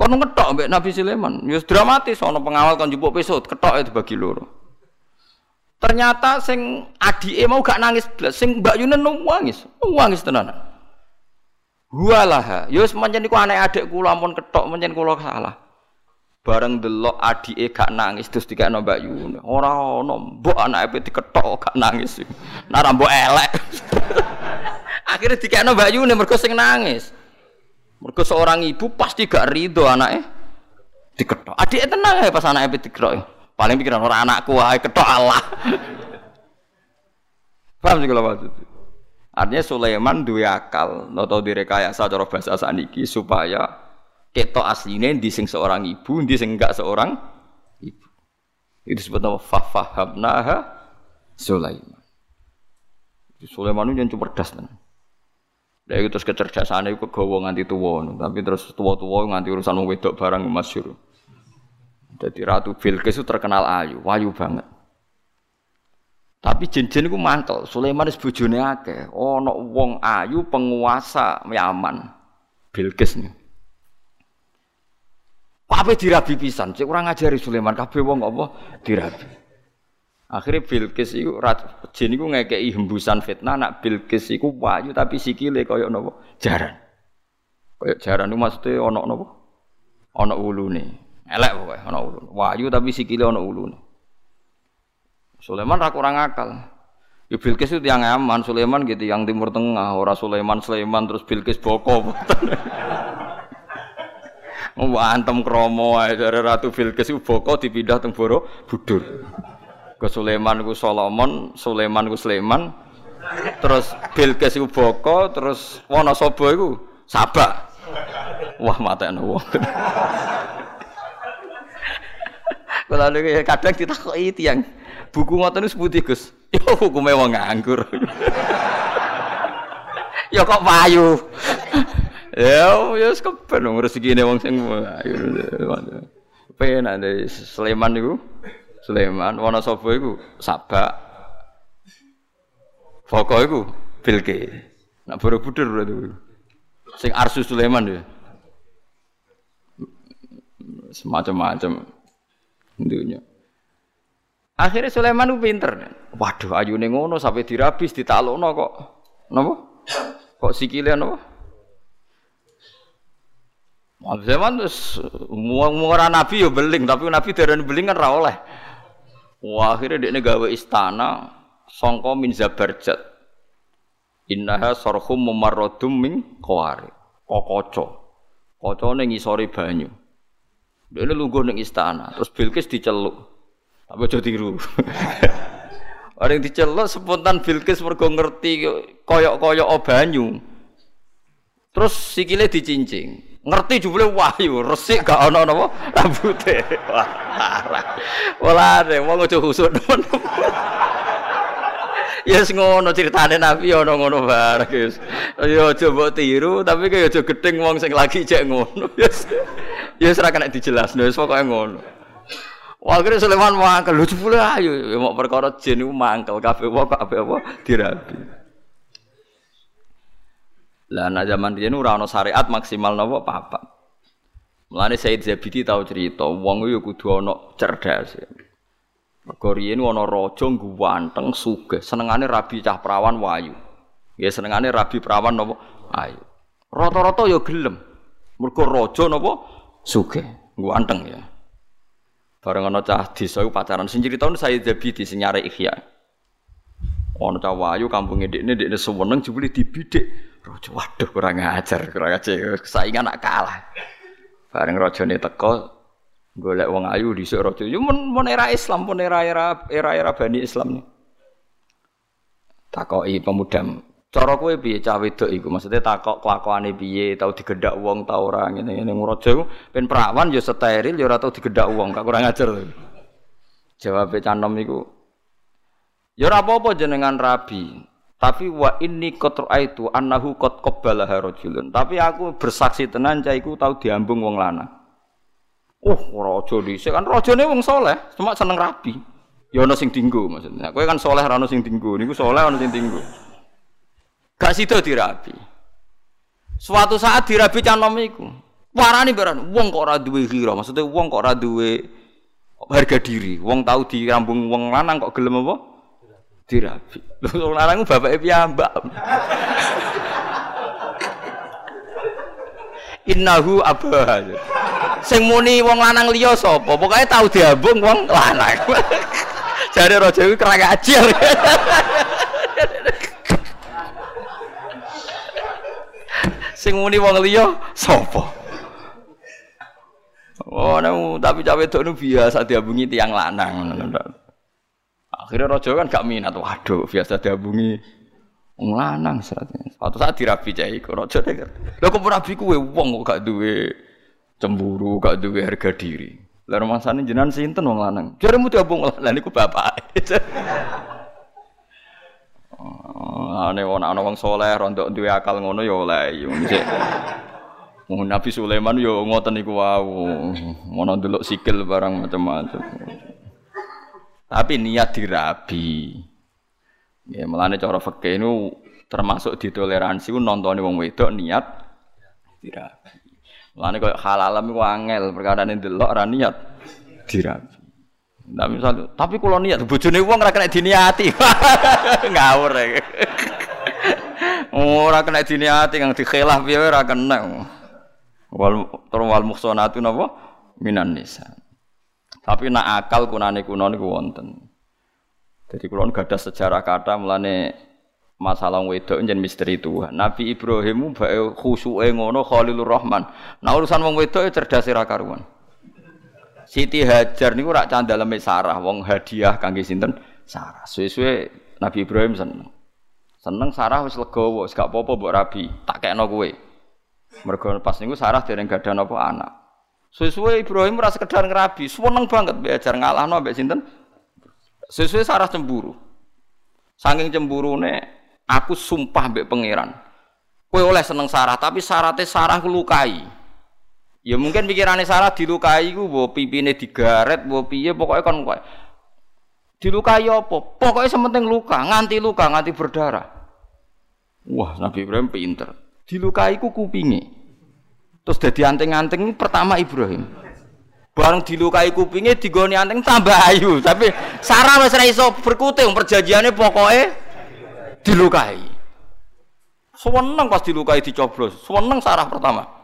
Kono ketok mbek Nabi Sulaiman, ya dramatis ana pengawal kon njupuk pisau ketok ya dibagi loro. Ternyata sing adike mau gak nangis blas, sing Mbak Yunen nangis, nangis tenan. Walah, ya wis menyang niku anak adik kula ampun ketok menyang kula salah. Bareng delok adike gak nangis terus dikekno Mbak Yun. Ora ana mbok anake diketok gak nangis. Nek ra mbok elek. Akhire dikekno Mbak Yun mergo sing nangis. Mergo seorang ibu pasti gak rido anake diketok. Adike tenang ae pas anake diketok. Paling pikiran ora anakku ae ketok Allah. Paham juga lho. Artinya Sulaiman duwe akal, noto direkayasa cara basa saniki supaya ketok asline ndi sing seorang ibu, ndi sing enggak seorang ibu. Itu disebut nama fahamnaha Sulaiman. Sulaiman itu yang cerdas tenan. Lah iku terus kecerdasane iku kegawa nganti tuwa, tapi terus tuwa-tuwa nganti urusan wong wedok barang masyhur. Dadi Ratu Bilqis itu terkenal ayu, ayu banget. Tapi jenjen iku mantel, Sulaiman wis bojone akeh, ana wong ayu penguasa Yaman. Bilqis niku kabeh dirabi pisan, cek ora ngajari Sulaiman kabeh wong apa dirabi. Akhire Bilqis iku rat jin iku ngekeki hembusan fitnah nak Bilqis iku wayu tapi sikile kaya napa? Jaran. Kaya jaran iku maksude ana napa? Ana ulune. Elek pokoke ana ulune. Wayu tapi sikile ana ulune. Sulaiman ra kurang akal. Ya Bilqis itu yang aman, Sulaiman gitu yang Timur Tengah, ora Sulaiman-Sulaiman terus Bilqis boko. Wah antem kromo ae dari Ratu Bilqis boko dipindah teng Borobudur. Ke Sulaiman ku Solomon, Sulaiman ku Sulaiman. Terus Bilqis ku boko, terus Wanasaba iku Sabak. Wah matekno wong. Kula niku kadang ditakoki tiyang, buku ngoten niku sepundi Gus? Ya hukume wong nganggur. Ya kok payu. Ya, ya sekepen dong rezekine wong sing penak dari Sulaiman iku. Sulaiman, Wanasaba iku Sabak. Boko iku Bilqis. Nak Borobudur berarti. Sing Arsu Sulaiman ya. Semacam-macam dunya. Akhire Sulaiman ku pinter. Waduh, ayune ngono sampai dirabis ditaklukno kok. Napa? Kok sikile napa? Zaman terus muara Nabi ya beling, tapi Nabi darani beling kan ra oleh. Wah, akhirnya dia gawe istana sangka min Zabarjat. Innaha sarhum mumarradum min qawari. Kokoco. Kocone ngisori banyu. Dene lungguh ning istana, terus Bilqis diceluk. Tapi aja tiru. Areng diceluk spontan Bilqis mergo ngerti koyok-koyok banyu. Terus sikile dicincing. Ngerti jebule wahyu resik gak ana napa rambute wah parah walane wong aja husuk temen ya yes, ngono critane Nabi ana ngono bareng guys ya aja mbok tiru tapi kaya aja gething wong sing lagi cek ngono ya yes. Wis yes, ora kena dijelasno wis pokoke ngono Akhirnya Sulaiman mangkel, lucu pula ayo mau perkara jin iku mangkel kabeh apa apa dirabi. Lah ana zaman riyen ora ana syariat maksimal napa papat. Mulane Said Zabidi tau cerita, wong yo kudu ana cerdas. Mergo riyen ana raja ganteng sugih, senengane rabi cah prawan wayu. Nggih senengane rabi prawan napa ayu. Rata-rata yo gelem. Mergo raja napa sugih, ganteng ya. Bareng ana cah desa iku pacaran sing crito Said Zabidi sing nyare Ihya. Ana cah wayu kampunge ndekne ndekne seneng jebule dibidik. Raja waduh kurang ajar, kurang ajar saingan nak kalah. Bareng rajane teko golek wong ayu dhisik raja. Yo mun era Islam, mun era-era era-era Bani Islam. Takoki pemudam, cara kowe piye cah wedok iku? Maksude takok kelakuane piye, tau digendak wong ta ora ngene-ngene. Raja iku pen prawan yo steril yo ora tau digendak wong, gak kurang ajar to. Jawabe canom iku yo ora apa-apa jenengan rabi. Tapi wa inni qatraitu annahu qad qabbala rajulun. Tapi aku bersaksi tenan cah iku tau diambung wong lanang. Oh, raja dhisik kan rajane wong saleh, cuma seneng rabi. Ya ana sing dinggo maksudnya. Kowe kan saleh ra ana sing dinggo, niku saleh ana sing dinggo. Gak sida dirabi. Suatu saat dirabi canom iku. Warani beran wong kok ora duwe kira, maksudnya wong kok ora duwe harga diri. Wong tau dirambung wong lanang kok gelem apa? Dirabi. Wong lanang bapake piyambak. Innahu abah. Sing muni wong lanang liya sapa? Pokoke tau diambung wong lanang. Jare raja iki kerang ajar. Sing muni wong liya sapa? Oh, no, tapi cah wedok biasa diambungi tiyang lanang. Akhirnya raja kan gak minat, waduh biasa dihubungi wong lanang seratnya. Suatu saat dirabi cah iku raja nek. Lha kok rabi kuwe wong kok gak duwe cemburu, gak duwe harga diri. Lah romansane jenengan sinten wong lanang? Jaremu dihubung wong lanang niku bapake. Ah nek ana wong saleh rondo duwe akal ngono ya oleh. Mun Nabi Sulaiman ya ngoten niku wau. Ngono ndelok sikil barang macam-macam. Tapi niat dirabi. Ya melane cara fikih niku termasuk ditoleransi ku nontone wong wedok niat dirabi. Melane koyo halal iku angel perkarane delok ra niat dirabi. Nah, misal, tapi kula niat bojone wong ora kena diniati. Ngawur iki. Ora kena diniati kang dikhilah piye ora kena. Wal turwal muhsanatu napa minan nisa. Tapi nak akal kunane kuno niku wonten. Dadi kula gadah sejarah kathah mulane masalah wedok njen misteri Tuhan. Nabi Ibrahim bae khusuke ngono Khalilur Rahman. Nah urusan wong wedok cerdas ora karuan. Siti Hajar niku rak candaleme Sarah, wong hadiah kangge sinten? Sarah. Suwe-suwe Nabi Ibrahim seneng. Seneng Sarah wis legowo, wis gak apa-apa mbok rabi, tak kekno kowe. Mergo pas niku Sarah dereng gadah napa anak. Sesuai Ibrahim ora sekedar ngerabi, seneng banget belajar ngalahno mbek sinten? Sesuai Sarah cemburu. Saking cemburune aku sumpah mbek pangeran. Kowe oleh seneng Sarah, tapi syaratnya Sarah lukai. Ya mungkin pikirane Sarah dilukai iku mbok pipine digaret, mbok piye pokoke kon kowe. Dilukai apa? Pokoke sementing luka, nganti luka, nganti berdarah. Wah, Nabi Ibrahim pinter. Dilukai ku kupinge. Terus dadi anteng-anteng pertama Ibrahim. Bareng dilukai kupinge digoni anteng tambah ayu, tapi Sarah wis ra iso berkutik perjanjiane pokoke dilukai. Seneng pas dilukai dicoblos, seneng Sarah pertama.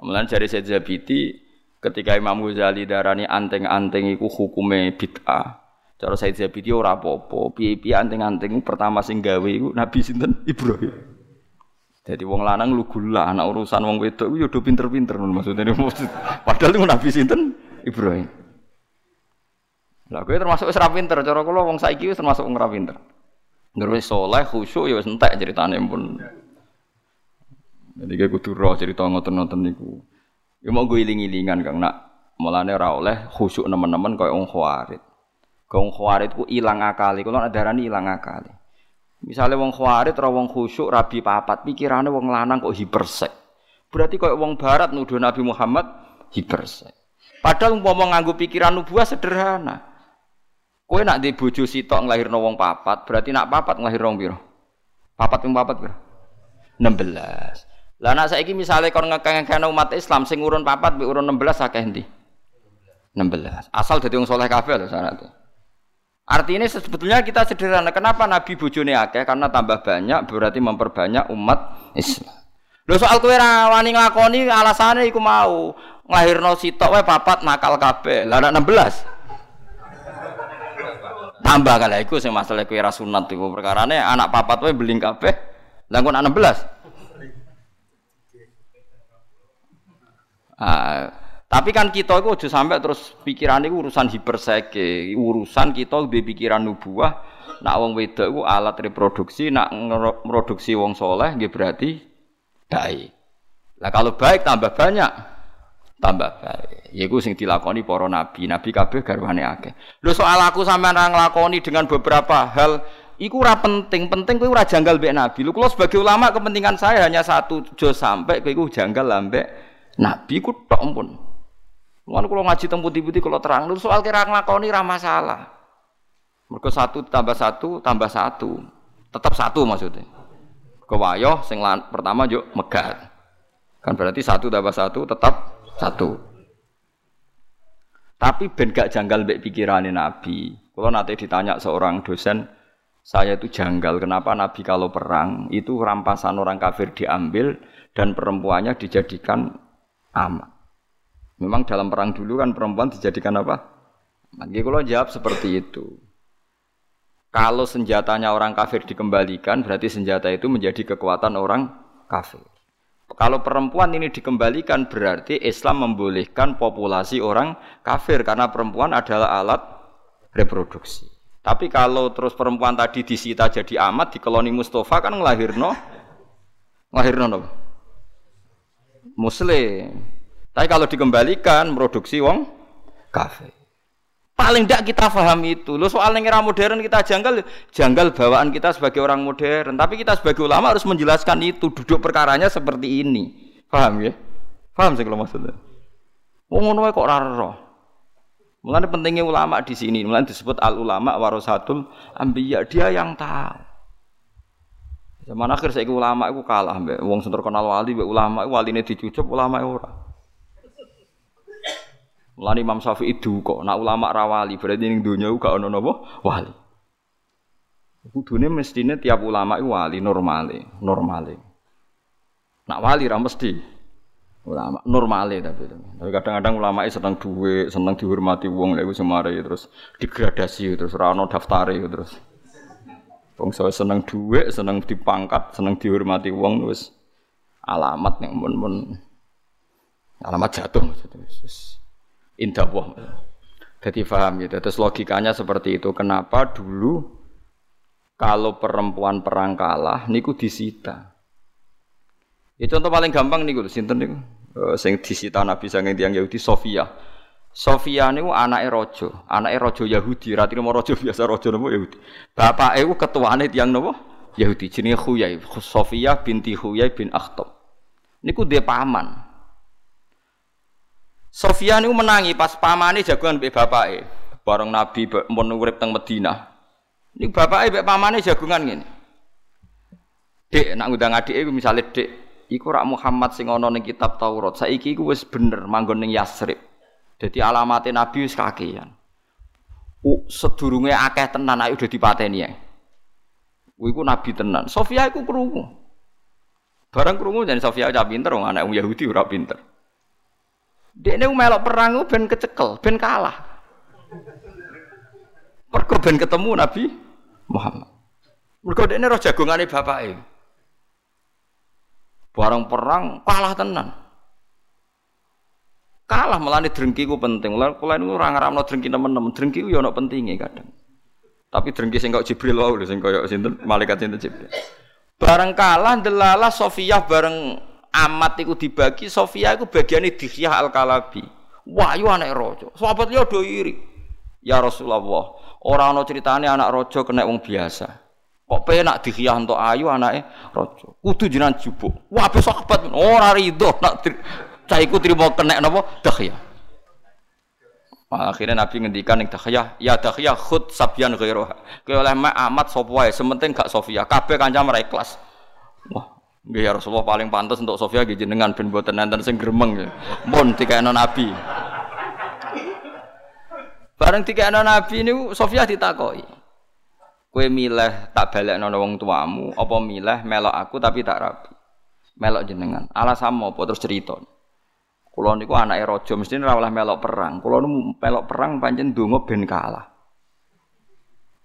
Amalan jari Said Zabidi ketika Imam Ghazali darani anteng-anteng iku hukume bid'ah. Cara Said Zabidi ora apa-apa, piye-piye anteng-anteng pertama sing gawe iku Nabi sinten? Ibrahim. Jadi wong lanang lugulah anak urusan wong wedok yo do pinter-pinter men maksudnya padahal niku Nabi sinten Ibrahim. Lah kowe termasuk wis ra pinter cara kula wong saiki wis termasuk wong ra pinter. Ngger wis saleh khusyuk yo wis entek critane pun. Jadi kowe kudu roh cerita ngoten-ngoten niku. Yo monggo iling-ilingan Kang nak mulane ora oleh khusyuk nemen-nemen kaya wong Khawarij. Wong Khawarij ku ilang akali, kula nak darani ilang akali. Misalnya wong Khawarij atau wong khusyuk rabi papat pikirannya wong lanang kok hipersek berarti kok wong barat nuduh Nabi Muhammad hipersek Padahal umpama nganggo pikiran nubuah sederhana. Kowe nak di bojo sitok nglahirno wong papat, berarti nak papat nglahirno piro? Papat ping papat piro? enam belas. Lah nak saiki misale kon ngekengkene umat Islam sing urun papat mbek urun enam belas akeh endi? enam belas. Asal dadi wong saleh kabeh lho syaratnya. Artinya sebetulnya kita sederhana. Kenapa Nabi bojone akeh? Karena tambah banyak berarti memperbanyak umat Islam. Lho soal kowe ra wani nglakoni alasane iku mau. Nglahirno sitok wae papat nakal kabeh. Lah nek enam belas tambah kala iku sing masalah kowe ra sunat iku perkarane anak papat wae beling kabeh. Lah kok anak enam belas? Ah, tapi kan kita iku aja sampai terus pikirane iku urusan hiperseke, urusan kita duwe pikiran nubuah. Nak wong wedok iku alat reproduksi, nak ngeproduksi wong saleh nggih berarti baik. Lah kalau baik tambah banyak, tambah baik. Ya iku sing dilakoni para nabi, nabi kabeh garwane akeh. Lho soal aku sampean ra nglakoni dengan beberapa hal iku ora penting, penting kowe ora janggal mbek nabi. Lho kula sebagai ulama kepentingan saya hanya satu, aja sampai kowe iku janggal ambek Nabi ku tok ampun. Mun kula ngaji teng putih-putih kula terang, lur soal kira nglakoni ra masalah. Mergo satu tambah satu tambah satu, tetap satu maksudnya. Kewayoh sing lan, pertama yo megat. Kan berarti satu tambah satu tetap satu. Tapi ben gak janggal mbek pikirane Nabi. Kula nate ditanya seorang dosen, saya itu janggal kenapa Nabi kalau perang itu rampasan orang kafir diambil dan perempuannya dijadikan amat. Memang dalam perang dulu kan perempuan dijadikan apa? Maka kalau jawab seperti itu. Kalau senjatanya orang kafir dikembalikan, berarti senjata itu menjadi kekuatan orang kafir. Kalau perempuan ini dikembalikan, berarti Islam membolehkan populasi orang kafir karena perempuan adalah alat reproduksi. Tapi kalau terus perempuan tadi disita jadi amat, dikeloni Mustafa kan ngelahirno, ngelahirno apa? No? Muslim. Tapi kalau dikembalikan produksi wong kafir. Paling tidak kita paham itu. Lo soal yang era modern kita janggal, janggal bawaan kita sebagai orang modern. Tapi kita sebagai ulama harus menjelaskan itu duduk perkaranya seperti ini. Paham ya? Paham sih kalau maksudnya. Wong ngono kok raro. Mulane pentingnya ulama di sini. Mulane disebut al ulama warasatul anbiya. Dia yang tahu. Zaman akhir saiki ulama iku kalah mbek wong sing terkenal wali mbek ulama, waline dicucup ulama ora. Mulane Imam Syafi'i kok nek ulama ra wali berarti ning donya gak ana napa wali. Kudune mestine tiap ulama iku wali normale, normale. Nek wali ra mesti ulama normale tapi. Tapi kadang-kadang ulama iki seneng dhuwit, seneng dihormati wong lek wis semare terus degradasi terus ra ana daftare terus. Wong saya seneng duit, seneng dipangkat, seneng dihormati wong wis alamat nek mun-mun alamat jatuh maksudnya wis indah wah. Dadi paham gitu. Terus logikanya seperti itu. Kenapa dulu kalau perempuan perang kalah niku disita? Ya contoh paling gampang niku lho sinten niku? Eh sing disita Nabi sange tiyang Yahudi Sofiyah. Sofiyah niku anake raja, anake raja Yahudi, ra trimo raja biasa raja napa Yahudi. Bapake ku ketuane tiyang napa? Yahudi jenenge Huyaib, Sofiyah binti Huyaib bin Akhtab. Niku dhe paman. Sofiyah niku menangi pas pamane jagoan mbek bapake. Bareng Nabi mun urip teng Madinah. Niku bapake mbek pamane jagongan ngene. Dik nak ngundang adike ku misale dik, iku rak Muhammad sing ana ning kitab Taurat. Saiki iku wis bener manggon ning Yasrib. Jadi alamatnya Nabi wis kakean. U sedurunge akeh tenan ayo udah dipateni ae. Kuwi ku Nabi tenan. Sofiyah iku krungu. Bareng krungu jan Sofiyah cah pinter wong anak Yahudi ora pinter. Dekne melok perang ku ben kecekel, ben kalah. Mergo ben ketemu Nabi Muhammad. Mergo dekne roh jagongane bapake. Bareng perang kalah tenan. Kalah melani drengki ku penting. Lah kula niku ora ngaramno drengki nemen-nemen. Drengki ku yo ana pentinge kadang. Tapi drengki sing kok Jibril wae lho sing kaya sinten malaikat sinten Jibril. Bareng kalah delalah Sofiyah bareng amat iku dibagi. Sofiyah iku bagiane Dihyah Al-Kalabi. Wah, yo anak raja. Sahabat yo do iri. Ya Rasulullah, ora ana critane anak raja kena wong biasa. Kok penak Dihyah entuk ayu anake raja. Kudu jenengan jupuk. Wah, sahabat ora rido nak cah iku trimo kenek napa Dihyah. Malah akhirnya Nabi ngendikan ning Takhiyah, ya Takhiyah khud sabyan ghairah. Kowe oleh mak amat sapa wae, sementing gak Sofiyah. Kabeh kancamare ikhlas. Wah, nggih ya Rasulullah paling pantes untuk Sofiyah nggih jenengan ben mboten enten sing gremeng. Mun dikekno Nabi. Bareng dikekno Nabi niku Sofiyah ditakoki. Kowe milih tak balekno wong tuamu apa milih melok aku tapi tak rabi. Melok jenengan. Alasan apa terus cerita? Kulo niku anake raja mesti ora oleh melok perang. Kulo melok perang pancen donga ben kalah.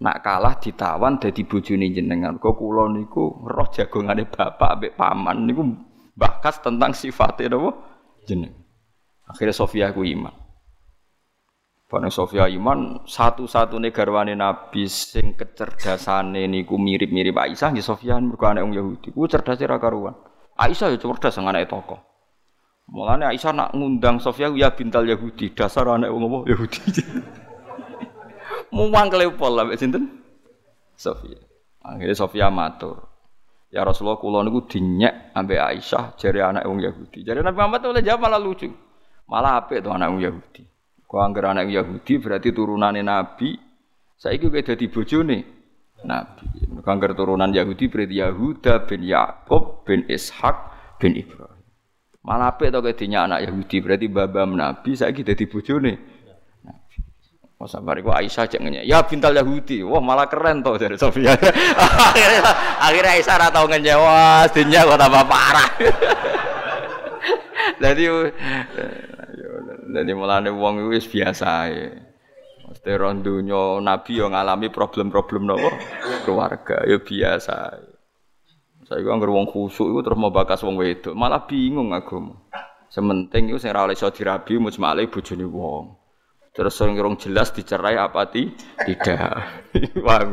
Nak kalah ditawan dadi bojone jenengan. Kok kulo niku roh jagongane bapak ambek paman niku bakas tentang sifate napa jenengan. Akhire Sofiyah ku iman. Bani Sofiyah iman, satu-satunya garwane Nabi sing kecerdasane niku mirip-mirip Aisyah nggih Sofiyah mergo anak wong Yahudi. Ku cerdase ra karuan. Aisyah yo cerdas sang anake tokoh. Mulane Aisyah nak ngundang Sofiyah ya bintal Yahudi, dasar anak wong Yahudi. Muang kelepol lah sinten? Sofiyah. Akhire Sofiyah matur. Ya Rasulullah kula niku dinyek ambek Aisyah jare anak wong Yahudi. Jare Nabi Muhammad oleh jawab malah lucu. Malah apik to anak wong Yahudi. Kok anggere anak Yahudi berarti turunane Nabi. Saiki kowe dadi bojone Nabi. Nek anggere turunan Yahudi berarti Yahuda bin Yakub bin Ishak bin Ibrahim. Malah apik to kedenya anak Yahudi berarti babam Nabi saiki dadi bojone Nabi. Masa bariku Aisyah cek ngenyek. Ya bintal Yahudi. Wah malah keren to dari Sofiyah. akhirnya akhirnya Aisyah ra tau ngenyek. Wah, dinya kok tambah parah. Jadi yo jadi mulane wong wis biasae. Mesti ro donya Nabi yo ngalami problem-problem napa keluarga yo biasae. Saya iku anggere wong khusuk iku terus mbakas wong wedok, malah bingung agama. Sementing iku sing ora oleh iso dirabi mujmale bojone wong. Terus sing rong jelas dicerai apa ti? Tidak. Paham.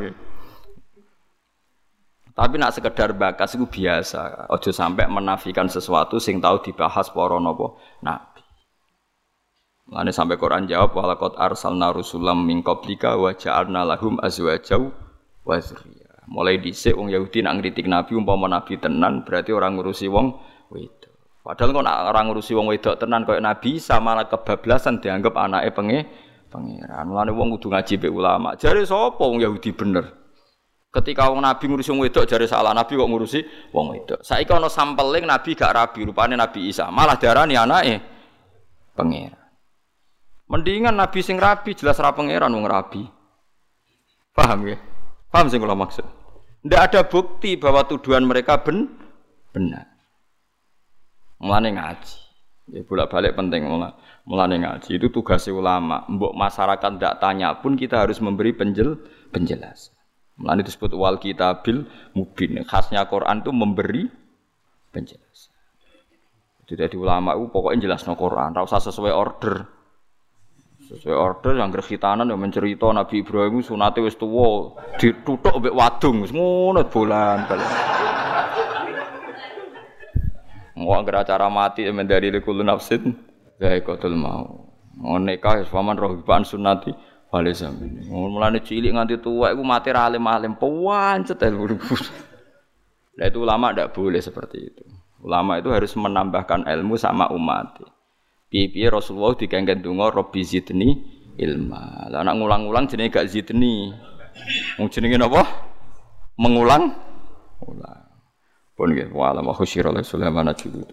Tapi nak sekedar bakas iku biasa. Aja sampai menafikan sesuatu sing tau dibahas para napa nabi. Mulane sampai Quran jawab walaqad arsalna rusulam min qablika wa ja'alna lahum azwajaw wa dzurriyyah. Mulai dhisik wong Yahudi nak ngritik Nabi umpama Nabi tenan berarti orang ngurusi wong wedok. Padahal kok nak ora ngurusi wong wedok tenan koyo Nabi Isa malah kebablasan dianggap anake penge pangeran. Mulane wong kudu ngaji mbek ulama. Jare sapa wong Yahudi bener? Ketika wong Nabi ngurusi wong wedok jare salah Nabi kok ngurusi wong wedok. Saiki ana sampeling Nabi gak rabi rupane Nabi Isa malah diarani anake pangeran. Mendingan Nabi sing rabi jelas ra pangeran wong rabi. Paham nggih? Paham sing kula maksud. Ndak ada bukti bahwa tuduhan mereka ben benar. Mulane ngaji. Ya bolak-balik penting mulane. Mulane ngaji itu tugas ulama. Mbok masyarakat ndak tanya pun kita harus memberi penjel penjelasan. Mulane disebut wal kitabil mubin. Khasnya Quran itu memberi penjelasan. Jadi ulama itu pokoknya jelasno Quran, ora usah sesuai order. Sesuai order yang gerhitanan yang mencerita Nabi Ibrahim sunate wis tuwa dituthuk mbek wadung wis ngono bolan balen. Wong acara mati mendari kulun nafsin zaikatul maut. Oneka iswaman rohiban sunati walesam. Mulane cilik nganti tuwa iku mati ra alim-alim pancet ilmu. Lah itu ulama ndak boleh seperti itu. Ulama itu harus menambahkan ilmu sama umat. Piye-piye Rasulullah dikengken donga Rabbi zidni ilma. Lah nek ngulang-ulang jenenge gak zidni. Wong jenenge napa? Mengulang ulang. Pun nggih, wa la ma khusyira Sulaiman ajibu.